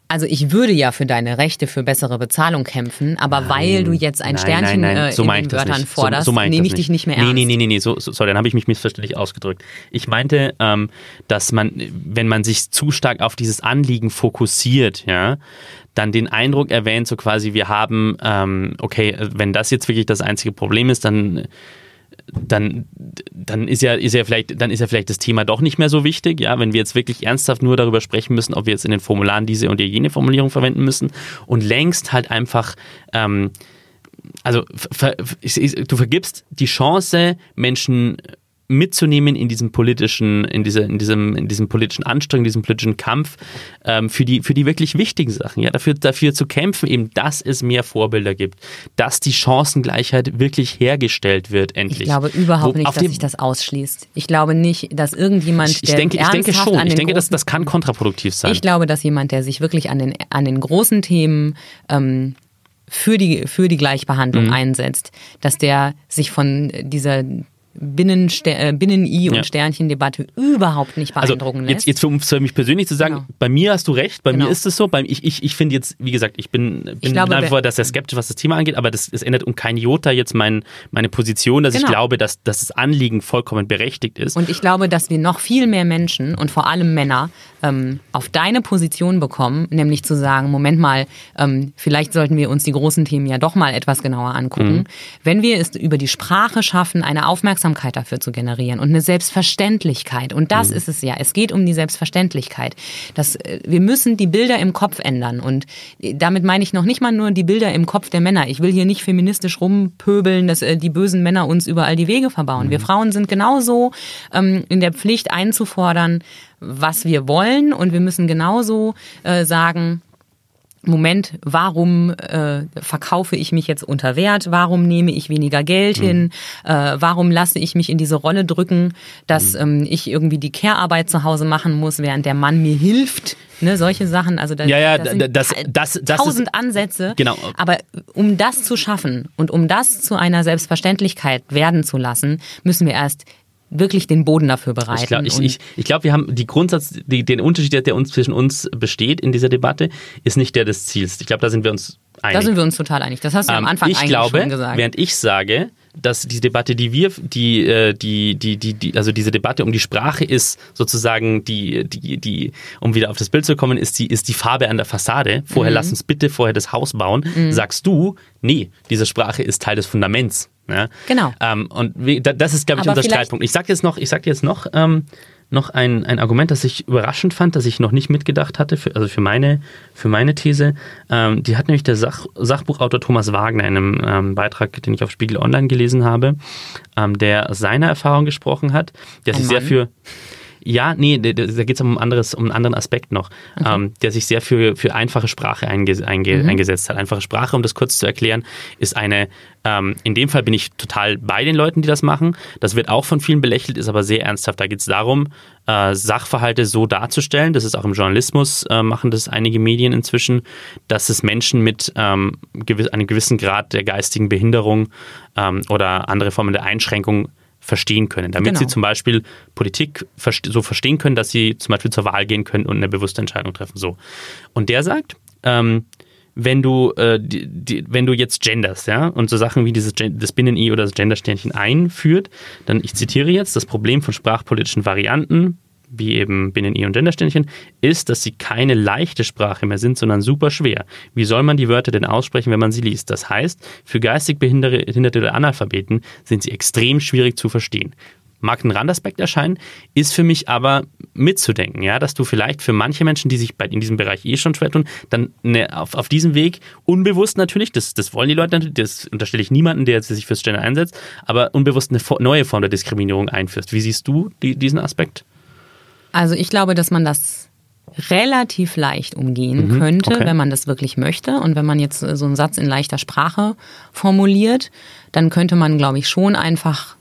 also ich würde ja für deine Rechte, für bessere Bezahlung kämpfen, aber nein, weil du jetzt ein nein, Sternchen nein, nein. So in den Wörtern nicht. forderst, so, so nehme ich dich nicht mehr ernst. Nee, nee, nee, nee, so, so, sorry, dann habe ich mich missverständlich ausgedrückt. Ich meinte, ähm, dass man, wenn man sich zu stark auf dieses Anliegen fokussiert, ja, dann den Eindruck erwähnt, so quasi wir haben, ähm, okay, wenn das jetzt wirklich das einzige Problem ist, dann... Dann, dann, ist ja, ist ja vielleicht, dann ist ja vielleicht das Thema doch nicht mehr so wichtig, ja, wenn wir jetzt wirklich ernsthaft nur darüber sprechen müssen, ob wir jetzt in den Formularen diese und jene Formulierung verwenden müssen und längst halt einfach, ähm, also ver, du vergibst die Chance, Menschen mitzunehmen in diesem politischen, in diese, in diesem, in diesem politischen Anstrengung, diesem politischen Kampf ähm, für die, für die wirklich wichtigen Sachen, ja, dafür, dafür zu kämpfen, eben, dass es mehr Vorbilder gibt, dass die Chancengleichheit wirklich hergestellt wird, endlich. Ich glaube überhaupt Wo, nicht, dass sich das ausschließt. Ich glaube nicht, dass irgendjemand, ich, ich der denke, ernsthaft ich denke schon, an den ich denke, großen, das, das kann kontraproduktiv sein. Ich glaube, dass jemand, der sich wirklich an den, an den großen Themen ähm, für die, für die Gleichbehandlung mhm. einsetzt, dass der sich von dieser Binnen-I- Binnen und ja. Sternchen-Debatte überhaupt nicht beeindrucken also jetzt, lässt. Jetzt um es für mich persönlich zu sagen, genau. bei mir hast du recht, bei genau. mir ist es so, bei, ich, ich, ich finde jetzt, wie gesagt, ich bin, bin ich glaube, nach wie vor sehr skeptisch, was das Thema angeht, aber das, das ändert um kein Jota jetzt mein, meine Position, dass genau. ich glaube, dass, dass das Anliegen vollkommen berechtigt ist. Und ich glaube, dass wir noch viel mehr Menschen und vor allem Männer ähm, auf deine Position bekommen, nämlich zu sagen, Moment mal, ähm, vielleicht sollten wir uns die großen Themen ja doch mal etwas genauer angucken. Mhm. Wenn wir es über die Sprache schaffen, eine Aufmerksamkeit dafür zu generieren und eine Selbstverständlichkeit. Und das mhm. ist es ja. Es geht um die Selbstverständlichkeit. Das, wir müssen die Bilder im Kopf ändern. Und damit meine ich noch nicht mal nur die Bilder im Kopf der Männer. Ich will hier nicht feministisch rumpöbeln, dass die bösen Männer uns überall die Wege verbauen. Mhm. Wir Frauen sind genauso ähm, in der Pflicht einzufordern, was wir wollen. Und wir müssen genauso äh, sagen... Moment, warum äh, verkaufe ich mich jetzt unter Wert? Warum nehme ich weniger Geld mhm. hin? Äh, warum lasse ich mich in diese Rolle drücken, dass mhm. ähm, ich irgendwie die Care-Arbeit zu Hause machen muss, während der Mann mir hilft? Ne, solche Sachen, also da, ja, ja, das sind das, das, das tausend ist, Ansätze. Genau. Aber um das zu schaffen und um das zu einer Selbstverständlichkeit werden zu lassen, müssen wir erst wirklich den Boden dafür bereiten. Ich glaube, ich, ich, ich glaub, wir haben die Grundsatz, die, den Unterschied, der uns zwischen uns besteht in dieser Debatte, ist nicht der des Ziels. Ich glaube, da sind wir uns einig. Da sind wir uns total einig. Das hast du ähm, am Anfang eigentlich glaube, schon gesagt. Ich glaube, während ich sage, dass die Debatte, die wir, die, die, die, die, die, also diese Debatte um die Sprache ist sozusagen die, die, die, um wieder auf das Bild zu kommen, ist die, ist die Farbe an der Fassade. Vorher mhm. lass uns bitte vorher das Haus bauen. Mhm. Sagst du, nee, diese Sprache ist Teil des Fundaments. Ja. Genau. Ähm, und we- das ist, glaube ich, aber unser Streitpunkt. Ich sage jetzt noch, ich sag jetzt noch, ähm, noch ein, ein Argument, das ich überraschend fand, das ich noch nicht mitgedacht hatte, für, also für meine, für meine These. Ähm, die hat nämlich der Sach- Sachbuchautor Thomas Wagner in einem ähm, Beitrag, den ich auf Spiegel Online gelesen habe, ähm, der aus seiner Erfahrung gesprochen hat, der ein sich Mann. sehr für... Ja, nee, da geht es um, um einen anderen Aspekt noch, okay. ähm, der sich sehr für, für einfache Sprache einge, einge, mhm. eingesetzt hat. Einfache Sprache, um das kurz zu erklären, ist eine, ähm, in dem Fall bin ich total bei den Leuten, die das machen. Das wird auch von vielen belächelt, ist aber sehr ernsthaft. Da geht es darum, äh, Sachverhalte so darzustellen, das ist auch im Journalismus, äh, machen das einige Medien inzwischen, dass es Menschen mit ähm, gewiss, einem gewissen Grad der geistigen Behinderung ähm, oder andere Formen der Einschränkung verstehen können, damit genau. sie zum Beispiel Politik so verstehen können, dass sie zum Beispiel zur Wahl gehen können und eine bewusste Entscheidung treffen. So. Und der sagt, ähm, wenn du äh, die, die, wenn du jetzt genderst, ja, und so Sachen wie dieses Gen- das Binnen-I oder das Gendersternchen einführt, dann, ich zitiere jetzt, das Problem von sprachpolitischen Varianten, wie eben Binnen-I und Gendersternchen, ist, dass sie keine leichte Sprache mehr sind, sondern super schwer. Wie soll man die Wörter denn aussprechen, wenn man sie liest? Das heißt, für geistig Behinderte oder Analphabeten sind sie extrem schwierig zu verstehen. Mag ein Randaspekt erscheinen, ist für mich aber mitzudenken, ja, dass du vielleicht für manche Menschen, die sich bei, in diesem Bereich eh schon schwer tun, dann ne, auf, auf diesem Weg unbewusst natürlich, das, das wollen die Leute natürlich, das unterstelle ich niemanden, der sich fürs Gender einsetzt, aber unbewusst eine neue Form der Diskriminierung einführst. Wie siehst du die, diesen Aspekt? Also ich glaube, dass man das relativ leicht umgehen mhm, könnte, okay. wenn man das wirklich möchte. Und wenn man jetzt so einen Satz in leichter Sprache formuliert, dann könnte man, glaube ich, schon einfach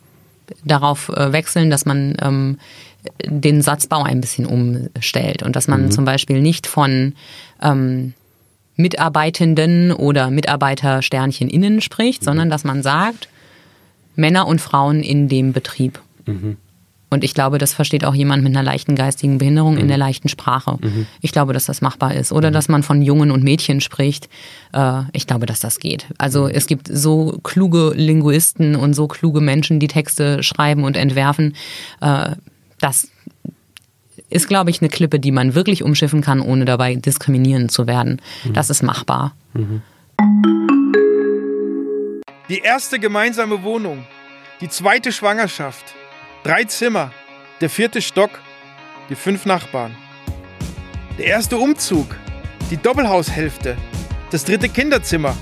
darauf wechseln, dass man ähm, den Satzbau ein bisschen umstellt. Und dass man mhm. zum Beispiel nicht von ähm, Mitarbeitenden oder MitarbeitersternchenInnen spricht, mhm. sondern dass man sagt, Männer und Frauen in dem Betrieb. Mhm. Und ich glaube, das versteht auch jemand mit einer leichten geistigen Behinderung mhm. in der leichten Sprache. Mhm. Ich glaube, dass das machbar ist. Oder mhm. dass man von Jungen und Mädchen spricht. Äh, ich glaube, dass das geht. Also es gibt so kluge Linguisten und so kluge Menschen, die Texte schreiben und entwerfen. Äh, das ist, glaube ich, eine Klippe, die man wirklich umschiffen kann, ohne dabei diskriminierend zu werden. Mhm. Das ist machbar. Mhm. Die erste gemeinsame Wohnung, die zweite Schwangerschaft, drei Zimmer, der vierte Stock, die fünf Nachbarn. Der erste Umzug, die Doppelhaushälfte, das dritte Kinderzimmer,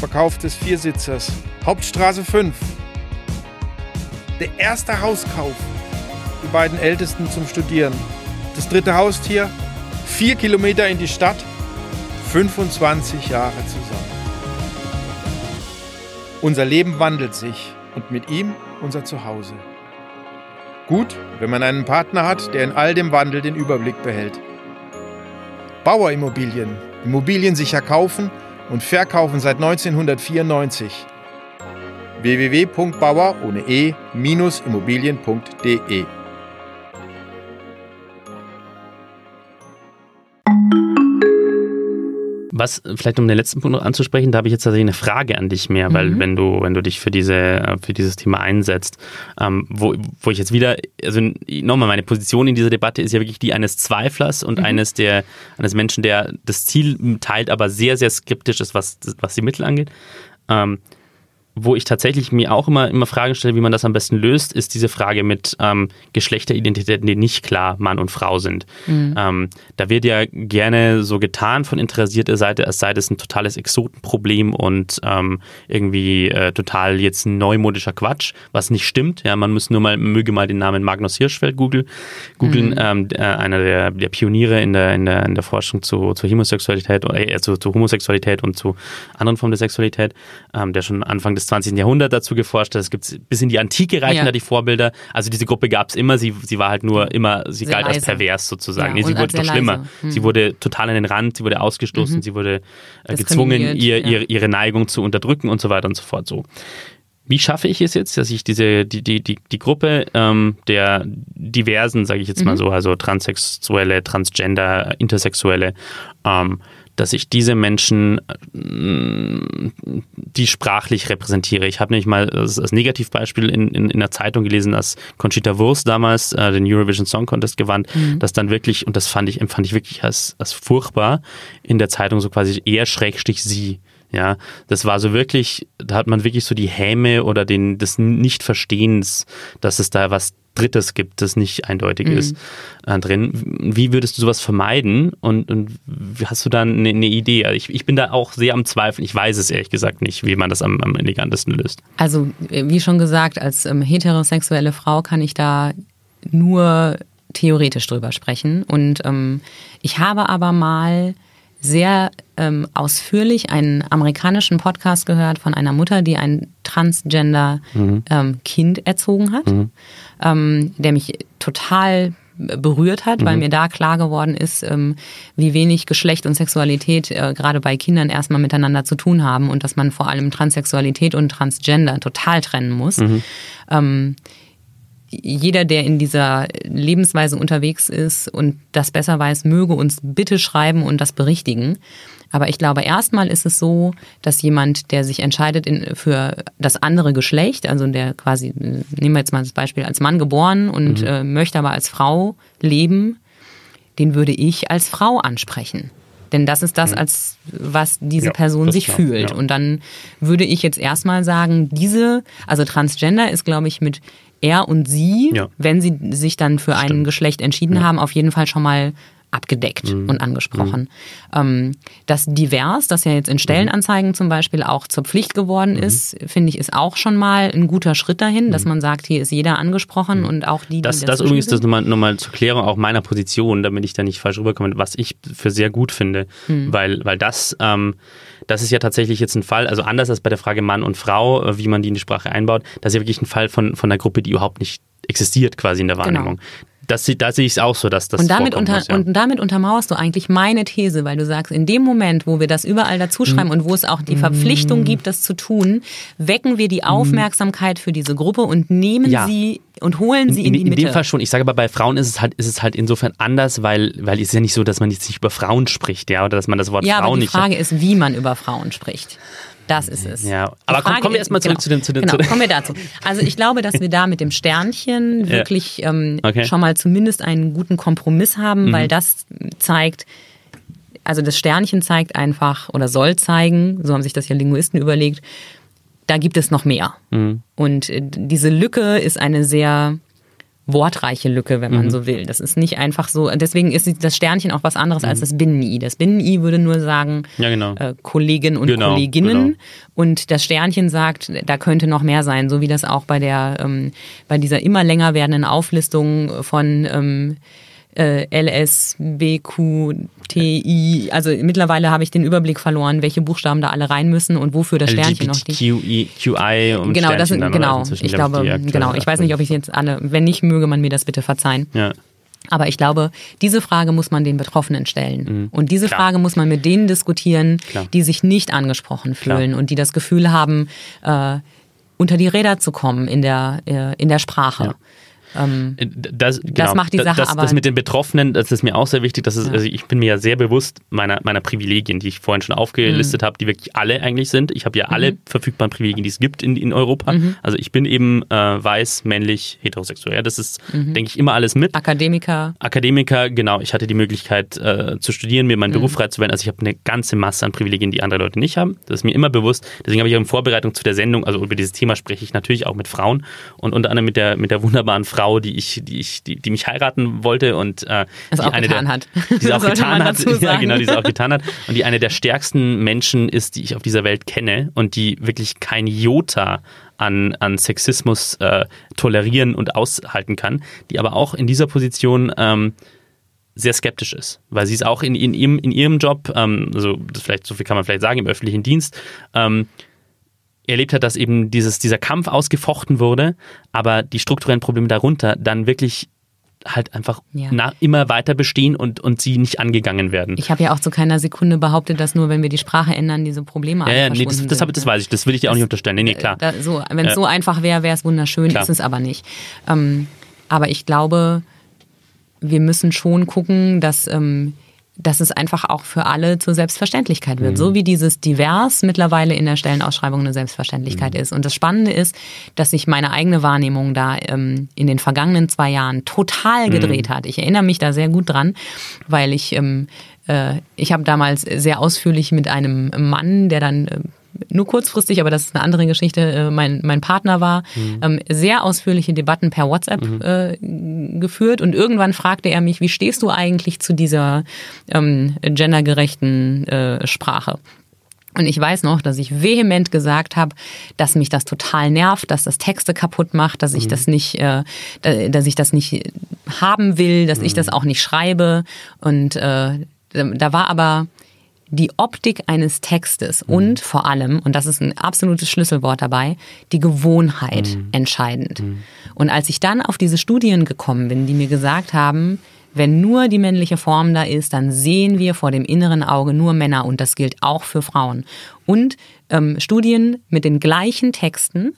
Verkauf des Viersitzers, Hauptstraße fünf. Der erste Hauskauf, die beiden Ältesten zum Studieren, das dritte Haustier, vier Kilometer in die Stadt, fünfundzwanzig Jahre zusammen. Unser Leben wandelt sich und mit ihm unser Zuhause. Gut, wenn man einen Partner hat, der in all dem Wandel den Überblick behält. Bauerimmobilien. Immobilien sicher kaufen und verkaufen seit neunzehnhundertvierundneunzig. w w w punkt bauer ohne e Bindestrich immobilien punkt d e. Was, vielleicht um den letzten Punkt noch anzusprechen, da habe ich jetzt tatsächlich eine Frage an dich mehr, weil mhm. wenn du, wenn du dich für diese, für dieses Thema einsetzt, ähm, wo, wo ich jetzt wieder, also nochmal, meine Position in dieser Debatte ist ja wirklich die eines Zweiflers und mhm. eines der, eines Menschen, der das Ziel teilt, aber sehr, sehr skeptisch ist, was, was die Mittel angeht. Ähm, wo ich tatsächlich mir auch immer, immer Fragen stelle, wie man das am besten löst, ist diese Frage mit ähm, Geschlechteridentitäten, die nicht klar Mann und Frau sind. Mhm. Ähm, da wird ja gerne so getan von interessierter Seite, als sei das ein totales Exotenproblem und ähm, irgendwie äh, total jetzt neumodischer Quatsch, was nicht stimmt. Ja, man muss nur mal, möge mal den Namen Magnus Hirschfeld googeln, mhm. ähm, äh, einer der, der Pioniere in der, in der, in der Forschung zu, zu Homosexualität, äh, zu, zu Homosexualität und zu anderen Formen der Sexualität, ähm, der schon Anfang des zwanzigsten Jahrhundert dazu geforscht hat. Es gibt bis in die Antike reichen ja. da die Vorbilder. Also diese Gruppe gab es immer. Sie, sie war halt nur immer, sie sehr galt leise. Als pervers sozusagen. Ja, nee, sie wurde doch schlimmer. Hm. Sie wurde total an den Rand, sie wurde ausgestoßen, mhm. sie wurde äh, gezwungen, ihr, ja. ihre, ihre Neigung zu unterdrücken und so weiter und so fort. So. Wie schaffe ich es jetzt, dass ich diese, die, die, die, die Gruppe ähm, der Diversen, sage ich jetzt mhm. mal so, also Transsexuelle, Transgender, Intersexuelle, ähm, dass ich diese Menschen, die sprachlich repräsentiere. Ich habe nämlich mal als Negativbeispiel in, in, in der Zeitung gelesen, dass Conchita Wurst damals äh, den Eurovision Song Contest gewann, mhm. dass dann wirklich, und das fand ich, empfand ich wirklich als, als furchtbar, in der Zeitung so quasi eher schrägstrich sie. Ja, das war so wirklich, da hat man wirklich so die Häme oder den, des Nichtverstehens, dass es da was Drittes gibt, das nicht eindeutig mhm. ist äh, drin. Wie würdest du sowas vermeiden und, und hast du da eine, eine Idee? Also ich, ich bin da auch sehr am Zweifeln. Ich weiß es ehrlich gesagt nicht, wie man das am, am elegantesten löst. Also wie schon gesagt, als ähm, heterosexuelle Frau kann ich da nur theoretisch drüber sprechen. Und ähm, ich habe aber mal sehr ähm, ausführlich einen amerikanischen Podcast gehört von einer Mutter, die ein Transgender mhm. ähm, Kind erzogen hat, mhm. ähm, der mich total berührt hat, mhm. weil mir da klar geworden ist, ähm, wie wenig Geschlecht und Sexualität äh, gerade bei Kindern erstmal miteinander zu tun haben und dass man vor allem Transsexualität und Transgender total trennen muss. Mhm. Ähm, Jeder, der in dieser Lebensweise unterwegs ist und das besser weiß, möge uns bitte schreiben und das berichtigen. Aber ich glaube, erstmal ist es so, dass jemand, der sich entscheidet in, für das andere Geschlecht, also der quasi, nehmen wir jetzt mal das Beispiel, als Mann geboren und mhm. äh, möchte aber als Frau leben, den würde ich als Frau ansprechen. Denn das ist das, als was diese ja, Person sich klar, fühlt. Ja. Und dann würde ich jetzt erstmal sagen, diese, also Transgender ist, glaube ich, mit er und sie, ja. wenn sie sich dann für Stimmt. ein Geschlecht entschieden ja. haben, auf jeden Fall schon mal abgedeckt mhm. und angesprochen. Mhm. Ähm, das Divers, das ja jetzt in Stellenanzeigen zum Beispiel auch zur Pflicht geworden mhm. ist, finde ich, ist auch schon mal ein guter Schritt dahin, mhm. dass man sagt, hier ist jeder angesprochen mhm. und auch die, das, die das übrigens das nochmal, nochmal zur Klärung auch meiner Position, damit ich da nicht falsch rüberkomme, was ich für sehr gut finde, mhm. weil, weil das, ähm, das ist ja tatsächlich jetzt ein Fall, also anders als bei der Frage Mann und Frau, wie man die in die Sprache einbaut, das ist ja wirklich ein Fall von, von einer Gruppe, die überhaupt nicht existiert quasi in der Wahrnehmung. Genau. Das, da sehe ich es auch so, dass das und damit unter, muss, ja. Und damit untermauerst du eigentlich meine These, weil du sagst, in dem Moment, wo wir das überall dazuschreiben mhm. und wo es auch die Verpflichtung gibt, das zu tun, wecken wir die Aufmerksamkeit für diese Gruppe und nehmen ja. sie und holen sie in, in, in die Mitte. In dem Fall schon. Ich sage aber, bei Frauen ist es halt, ist es halt insofern anders, weil, weil es ist ja nicht so, dass man jetzt nicht über Frauen spricht, ja, oder dass man das Wort ja, Frau nicht... Ja, aber die Frage ist, wie man über Frauen spricht. Das ist es. Ja, aber komm, kommen wir erstmal zurück genau, zu dem... Zu dem genau, zu dem. Kommen wir dazu. Also ich glaube, dass wir da mit dem Sternchen wirklich ja. ähm, okay. schon mal zumindest einen guten Kompromiss haben, mhm. weil das zeigt, also das Sternchen zeigt einfach oder soll zeigen, so haben sich das ja Linguisten überlegt, da gibt es noch mehr. Mhm. Und diese Lücke ist eine sehr wortreiche Lücke, wenn man mhm. so will. Das ist nicht einfach so, deswegen ist das Sternchen auch was anderes mhm. als das Binnen-I. Das Binnen-I würde nur sagen, ja, genau. äh, Kollegin und genau, Kolleginnen. Genau. Und das Sternchen sagt, da könnte noch mehr sein, so wie das auch bei der, ähm, bei dieser immer länger werdenden Auflistung von ähm, äh, L S B Q T I, also mittlerweile habe ich den Überblick verloren, welche Buchstaben da alle rein müssen und wofür das Sternchen noch die L G B T Q I und genau, das sind, genau, ich glaube, genau, ich weiß nicht, ob ich jetzt alle, wenn nicht, möge man mir das bitte verzeihen. Ja. Aber ich glaube, diese Frage muss man den Betroffenen stellen. Mhm. Und diese Klar. Frage muss man mit denen diskutieren, Klar. die sich nicht angesprochen fühlen Klar. und die das Gefühl haben, äh, unter die Räder zu kommen in der, äh, in der Sprache. Ja. Ähm, das, genau, das macht die Sache das, aber... Das mit den Betroffenen, das ist mir auch sehr wichtig. Das ist, ja. also ich bin mir ja sehr bewusst meiner, meiner Privilegien, die ich vorhin schon aufgelistet mhm. habe, die wirklich alle eigentlich sind. Ich habe ja mhm. alle verfügbaren Privilegien, die es gibt in, in Europa. Mhm. Also ich bin eben äh, weiß, männlich, heterosexuell. Das ist, mhm. denke ich, immer alles mit. Akademiker. Akademiker, genau. Ich hatte die Möglichkeit äh, zu studieren, mir meinen mhm. Beruf frei zu wählen. Also ich habe eine ganze Masse an Privilegien, die andere Leute nicht haben. Das ist mir immer bewusst. Deswegen habe ich auch in Vorbereitung zu der Sendung, also über dieses Thema spreche ich natürlich auch mit Frauen und unter anderem mit der, mit der wunderbaren Frau, Frau, die ich, die ich, die, die mich heiraten wollte und äh, die auch eine getan der, hat. Die sie auch getan hat. Ja, genau, die sie auch getan hat. Und die eine der stärksten Menschen ist, die ich auf dieser Welt kenne und die wirklich kein Jota an, an Sexismus äh, tolerieren und aushalten kann, die aber auch in dieser Position ähm, sehr skeptisch ist, weil sie ist auch in, in, ihrem, in ihrem Job, ähm, also das vielleicht, so viel kann man vielleicht sagen, im öffentlichen Dienst, ähm, erlebt hat, dass eben dieses, dieser Kampf ausgefochten wurde, aber die strukturellen Probleme darunter dann wirklich halt einfach ja. nach, immer weiter bestehen und, und sie nicht angegangen werden. Ich habe ja auch zu keiner Sekunde behauptet, dass nur wenn wir die Sprache ändern, diese Probleme ja, ja, nee, das, das, sind. Das weiß ich, das will ich dir auch nicht unterstellen. Nee, nee, klar. Da, so, wenn es äh, so einfach wäre, wäre es wunderschön, klar. ist es aber nicht. Ähm, aber ich glaube, wir müssen schon gucken, dass... Ähm, dass es einfach auch für alle zur Selbstverständlichkeit wird. Mhm. So wie dieses Divers mittlerweile in der Stellenausschreibung eine Selbstverständlichkeit mhm. ist. Und das Spannende ist, dass sich meine eigene Wahrnehmung da ähm, in den vergangenen zwei Jahren total gedreht mhm. hat. Ich erinnere mich da sehr gut dran, weil ich, ähm, äh, ich habe damals sehr ausführlich mit einem Mann, der dann... Äh, nur kurzfristig, aber das ist eine andere Geschichte, mein, mein Partner war, mhm. ähm, sehr ausführliche Debatten per WhatsApp mhm. äh, geführt und irgendwann fragte er mich, wie stehst du eigentlich zu dieser ähm, gendergerechten äh, Sprache? Und ich weiß noch, dass ich vehement gesagt habe, dass mich das total nervt, dass das Texte kaputt macht, dass ich mhm. das nicht, äh, dass ich das nicht haben will, dass mhm. ich das auch nicht schreibe. Und äh, da war aber die Optik eines Textes mhm. und vor allem, und das ist ein absolutes Schlüsselwort dabei, die Gewohnheit mhm. entscheidend. Mhm. Und als ich dann auf diese Studien gekommen bin, die mir gesagt haben, wenn nur die männliche Form da ist, dann sehen wir vor dem inneren Auge nur Männer und das gilt auch für Frauen. Und ähm, Studien mit den gleichen Texten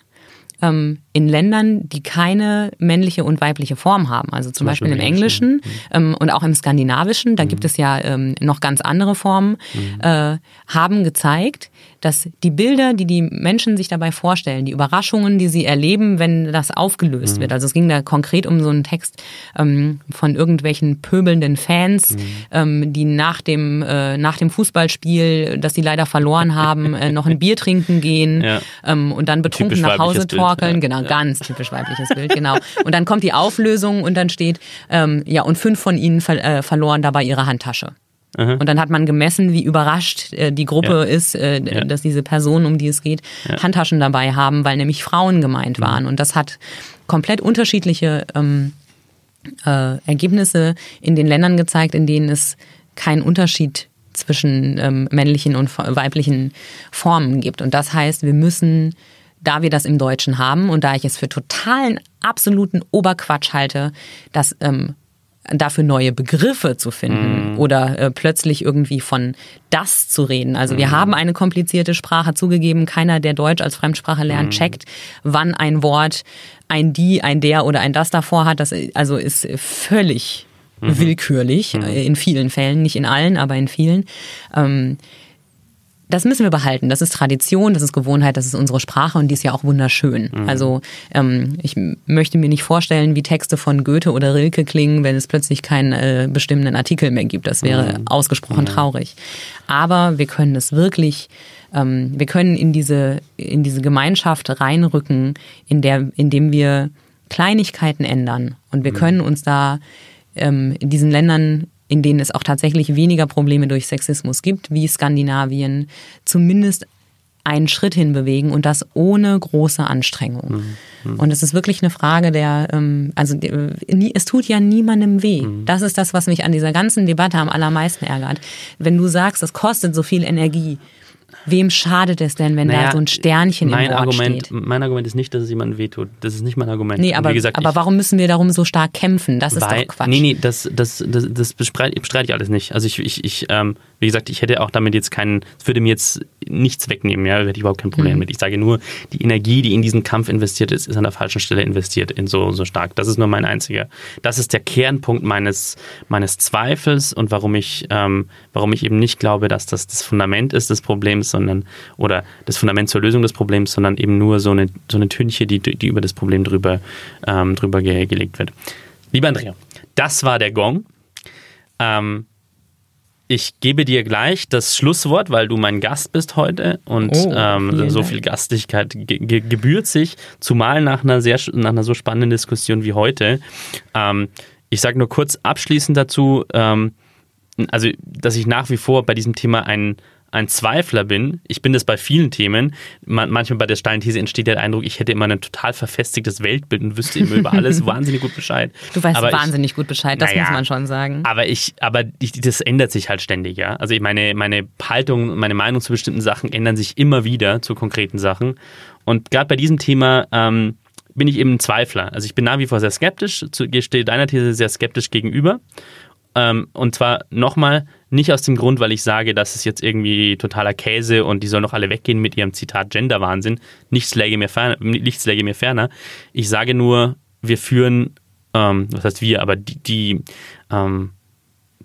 ähm, in Ländern, die keine männliche und weibliche Form haben. Also zum, zum Beispiel, Beispiel im Englischen ähm, und auch im Skandinavischen, da mhm. gibt es ja ähm, noch ganz andere Formen, mhm. äh, haben gezeigt, dass die Bilder, die die Menschen sich dabei vorstellen, die Überraschungen, die sie erleben, wenn das aufgelöst mhm. wird. Also es ging da konkret um so einen Text ähm, von irgendwelchen pöbelnden Fans, mhm. ähm, die nach dem, äh, nach dem Fußballspiel, das sie leider verloren haben, äh, noch ein Bier trinken gehen ja. ähm, und dann betrunken typisch nach Hause torkeln. Ja. Genau. Ganz typisch weibliches Bild, genau. Und dann kommt die Auflösung und dann steht, ähm, ja, und fünf von ihnen ver- äh, verloren dabei ihre Handtasche. Aha. Und dann hat man gemessen, wie überrascht äh, die Gruppe ja. ist, äh, ja. dass diese Personen, um die es geht, ja. Handtaschen dabei haben, weil nämlich Frauen gemeint waren. Und das hat komplett unterschiedliche ähm, äh, Ergebnisse in den Ländern gezeigt, in denen es keinen Unterschied zwischen ähm, männlichen und weiblichen Formen gibt. Und das heißt, wir müssen... Da wir das im Deutschen haben und da ich es für totalen, absoluten Oberquatsch halte, dass ähm, dafür neue Begriffe zu finden mm. oder äh, plötzlich irgendwie von das zu reden. Also mm. wir haben eine komplizierte Sprache, zugegeben, keiner, der Deutsch als Fremdsprache lernt, mm. checkt, wann ein Wort ein die, ein der oder ein das davor hat. Das also ist völlig mm. willkürlich, mm. in vielen Fällen, nicht in allen, aber in vielen. Ähm, Das müssen wir behalten. Das ist Tradition, das ist Gewohnheit, das ist unsere Sprache und die ist ja auch wunderschön. Mhm. Also ähm, ich möchte mir nicht vorstellen, wie Texte von Goethe oder Rilke klingen, wenn es plötzlich keinen äh, bestimmten Artikel mehr gibt. Das wäre mhm. ausgesprochen mhm. traurig. Aber wir können es wirklich, ähm, wir können in diese, in diese Gemeinschaft reinrücken, in der, indem wir Kleinigkeiten ändern. Und wir mhm. können uns da ähm, in diesen Ländern, in denen es auch tatsächlich weniger Probleme durch Sexismus gibt, wie Skandinavien, zumindest einen Schritt hinbewegen und das ohne große Anstrengung. Mhm. Und es ist wirklich eine Frage der, also es tut ja niemandem weh. Mhm. Das ist das, was mich an dieser ganzen Debatte am allermeisten ärgert. Wenn du sagst, es kostet so viel Energie, wem schadet es denn, wenn naja, da so ein Sternchen im Wort Argument, steht? Mein Argument ist nicht, dass es jemandem wehtut. Das ist nicht mein Argument. Nee, aber, wie gesagt, aber ich, warum müssen wir darum so stark kämpfen? Das weil, ist doch Quatsch. Nee, nee, das, das, das, das bestreite ich alles nicht. Also ich, ich, ich ähm, wie gesagt, ich hätte auch damit jetzt keinen, es würde mir jetzt nichts wegnehmen, ja, da hätte ich überhaupt kein Problem mhm. mit. Ich sage nur, die Energie, die in diesen Kampf investiert ist, ist an der falschen Stelle investiert, in so, so stark. Das ist nur mein einziger. Das ist der Kernpunkt meines, meines Zweifels und warum ich, ähm, warum ich eben nicht glaube, dass das das Fundament ist des Problems, sondern oder das Fundament zur Lösung des Problems, sondern eben nur so eine, so eine Tünche, die, die über das Problem drüber, ähm, drüber ge- gelegt wird. Lieber Andrea, das war der Gong. Ähm, ich gebe dir gleich das Schlusswort, weil du mein Gast bist heute und oh, ähm, so viel Gastlichkeit ge- ge- gebührt sich, zumal nach einer, sehr, nach einer so spannenden Diskussion wie heute. Ähm, ich sage nur kurz abschließend dazu, ähm, also dass ich nach wie vor bei diesem Thema einen ein Zweifler bin. Ich bin das bei vielen Themen. Man, manchmal bei der steilen These entsteht der Eindruck, ich hätte immer ein total verfestigtes Weltbild und wüsste immer über alles wahnsinnig gut Bescheid. Du weißt aber wahnsinnig ich, gut Bescheid, das naja, muss man schon sagen. Aber ich, aber ich, das ändert sich halt ständig, ja. Also ich meine, meine Haltung, meine Meinung zu bestimmten Sachen ändern sich immer wieder zu konkreten Sachen. Und gerade bei diesem Thema ähm, bin ich eben ein Zweifler. Also ich bin nach wie vor sehr skeptisch, stehe deiner These sehr skeptisch gegenüber. Ähm, und zwar nochmal, nicht aus dem Grund, weil ich sage, das ist jetzt irgendwie totaler Käse und die sollen doch alle weggehen mit ihrem Zitat Genderwahnsinn. Nichts läge mir ferner. Nichts läge mir ferner. Ich sage nur, wir führen, ähm, was heißt wir, aber die, die, ähm,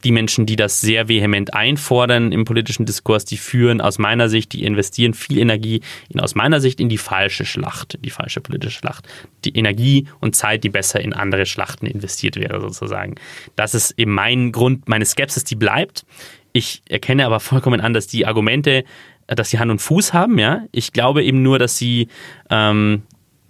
die Menschen, die das sehr vehement einfordern im politischen Diskurs, die führen aus meiner Sicht, die investieren viel Energie in, aus meiner Sicht in die falsche Schlacht, in die falsche politische Schlacht. Die Energie und Zeit, die besser in andere Schlachten investiert wäre sozusagen. Das ist eben mein Grund, meine Skepsis, die bleibt. Ich erkenne aber vollkommen an, dass die Argumente, dass sie Hand und Fuß haben. Ja, ich glaube eben nur, dass sie, ähm,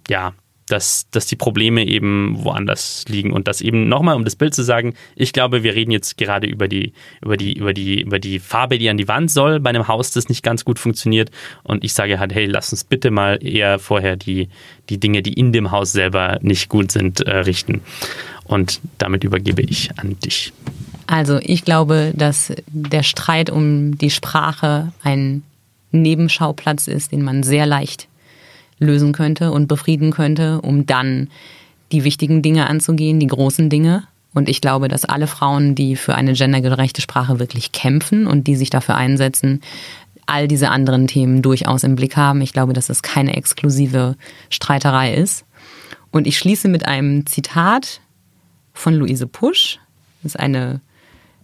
ja, Dass, dass die Probleme eben woanders liegen und das eben nochmal, um das Bild zu sagen, ich glaube, wir reden jetzt gerade über die, über die, über die, über die Farbe, die an die Wand soll bei einem Haus, das nicht ganz gut funktioniert und ich sage halt, hey, lass uns bitte mal eher vorher die, die Dinge, die in dem Haus selber nicht gut sind, äh, richten und damit übergebe ich an dich. Also ich glaube, dass der Streit um die Sprache ein Nebenschauplatz ist, den man sehr leicht lösen könnte und befrieden könnte, um dann die wichtigen Dinge anzugehen, die großen Dinge. Und ich glaube, dass alle Frauen, die für eine gendergerechte Sprache wirklich kämpfen und die sich dafür einsetzen, all diese anderen Themen durchaus im Blick haben. Ich glaube, dass es keine exklusive Streiterei ist. Und ich schließe mit einem Zitat von Luise Pusch. Das ist eine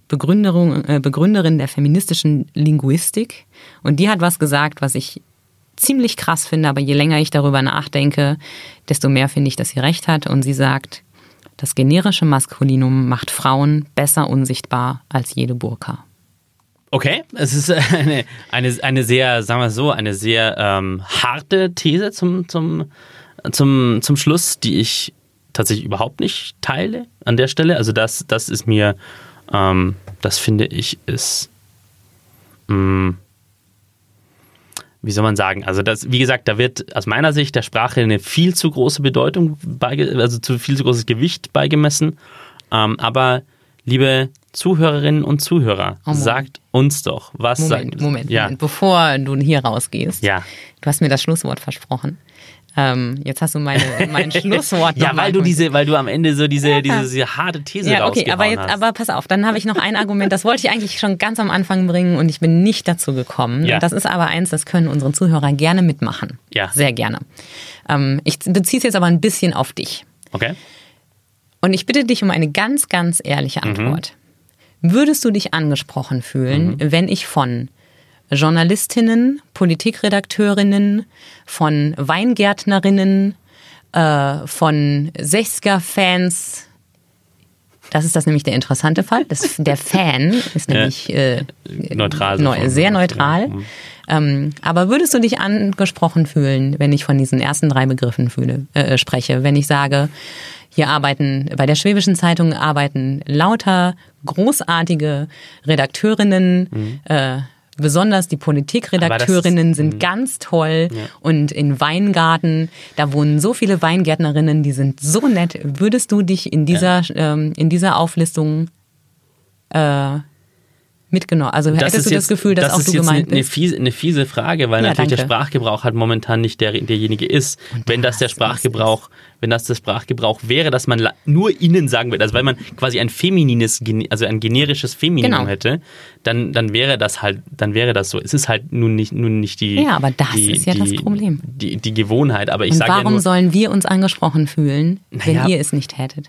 Begründerin der feministischen Linguistik. Und die hat was gesagt, was ich ziemlich krass finde, aber je länger ich darüber nachdenke, desto mehr finde ich, dass sie recht hat. Und sie sagt, das generische Maskulinum macht Frauen besser unsichtbar als jede Burka. Okay, es ist eine, eine, eine sehr, sagen wir so, eine sehr ähm, harte These zum, zum, zum, zum Schluss, die ich tatsächlich überhaupt nicht teile an der Stelle. Also das, das ist mir, ähm, das finde ich ist... Mh, Wie soll man sagen? Also das, wie gesagt, da wird aus meiner Sicht der Sprache eine viel zu große Bedeutung, beige- also zu viel zu großes Gewicht beigemessen. Ähm, aber liebe Zuhörerinnen und Zuhörer, oh, sagt uns doch, was Moment, sagt Moment, ja. Moment, bevor du hier rausgehst, ja. Du hast mir das Schlusswort versprochen. Ähm, jetzt hast du meine, mein Schlusswort. Ja, weil du diese, weil du am Ende so diese, diese, diese harte These ja, okay, rausgehauen aber jetzt, hast. Aber pass auf, dann habe ich noch ein Argument, das wollte ich eigentlich schon ganz am Anfang bringen und ich bin nicht dazu gekommen. Ja. Das ist aber eins, das können unsere Zuhörer gerne mitmachen. Ja. Sehr gerne. Ähm, ich beziehe es jetzt aber ein bisschen auf dich. Okay. Und ich bitte dich um eine ganz, ganz ehrliche Antwort. Mhm. Würdest du dich angesprochen fühlen, mhm. wenn ich von Journalistinnen, Politikredakteurinnen, von Weingärtnerinnen, äh, von sechziger-Fans, das ist das nämlich der interessante Fall, das, der Fan ist nämlich äh, neutral, neu, sehr neutral, ja. ähm, aber würdest du dich angesprochen fühlen, wenn ich von diesen ersten drei Begriffen fühle, äh, spreche, wenn ich sage, hier arbeiten, bei der Schwäbischen Zeitung arbeiten lauter großartige Redakteurinnen, mhm. äh, besonders die Politikredakteurinnen sind mh. ganz toll ja. und in Weingarten, da wohnen so viele Weingärtnerinnen, die sind so nett. Würdest du dich in dieser, ja. ähm, in dieser Auflistung äh, mitgenommen? Also das hättest du jetzt das Gefühl, dass das auch du gemeint bist? Das ist jetzt eine fiese Frage, weil ja, natürlich danke. der Sprachgebrauch halt momentan nicht der, derjenige ist. Und wenn das der Sprachgebrauch wenn das der Sprachgebrauch wäre, dass man nur innen sagen würde, also weil man quasi ein feminines, also ein generisches Femininum genau. hätte, dann, dann wäre das halt, dann wäre das so. Es ist halt nun nicht, nun nicht die Ja, aber das die, ist ja die, das Problem. Die, die Gewohnheit, aber ich sage ja nur... Warum sollen wir uns angesprochen fühlen, wenn ja. ihr es nicht hättet?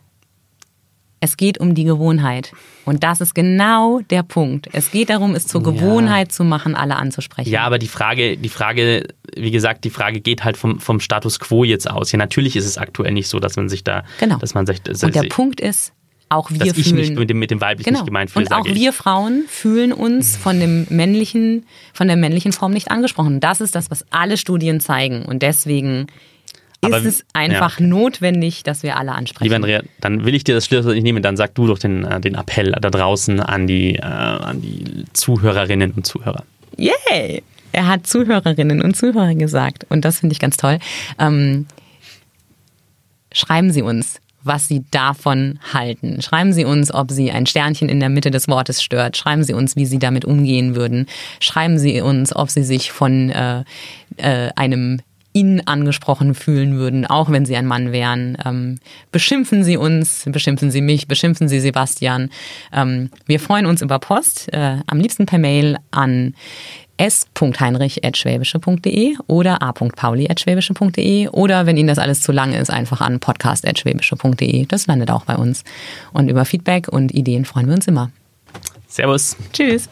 Es geht um die Gewohnheit. Und das ist genau der Punkt. Es geht darum, es zur Gewohnheit ja. zu machen, alle anzusprechen. Ja, aber die Frage, die Frage, wie gesagt, die Frage geht halt vom, vom Status quo jetzt aus. Ja, natürlich ist es aktuell nicht so, dass man sich da... Genau. Dass man sich, dass Und der ich, Punkt ist, auch wir dass fühlen... Dass ich mich mit dem, mit dem weiblich genau. nicht gemeint fühle, Und auch wir ich. Frauen fühlen uns von, dem männlichen, von der männlichen Form nicht angesprochen. Das ist das, was alle Studien zeigen. Und deswegen... Aber, ist es einfach ja. notwendig, dass wir alle ansprechen. Liebe Andrea, dann will ich dir das Schlusswort nicht nehmen, dann sag du doch den, den Appell da draußen an die, äh, an die Zuhörerinnen und Zuhörer. Yay! Er hat Zuhörerinnen und Zuhörer gesagt und das finde ich ganz toll. Ähm, schreiben Sie uns, was Sie davon halten. Schreiben Sie uns, ob Sie ein Sternchen in der Mitte des Wortes stört. Schreiben Sie uns, wie Sie damit umgehen würden. Schreiben Sie uns, ob Sie sich von äh, äh, einem Ihnen angesprochen fühlen würden, auch wenn Sie ein Mann wären. Ähm, beschimpfen Sie uns, beschimpfen Sie mich, beschimpfen Sie Sebastian. Ähm, wir freuen uns über Post, äh, am liebsten per Mail an s punkt heinrich at schwäbische punkt de oder a punkt pauli at schwäbische punkt de oder wenn Ihnen das alles zu lang ist, einfach an podcast at schwäbische punkt de. Das landet auch bei uns. Und über Feedback und Ideen freuen wir uns immer. Servus. Tschüss.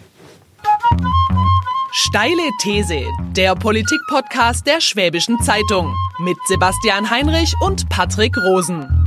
Steile These, der Politik-Podcast der Schwäbischen Zeitung mit Sebastian Heinrich und Patrick Rosen.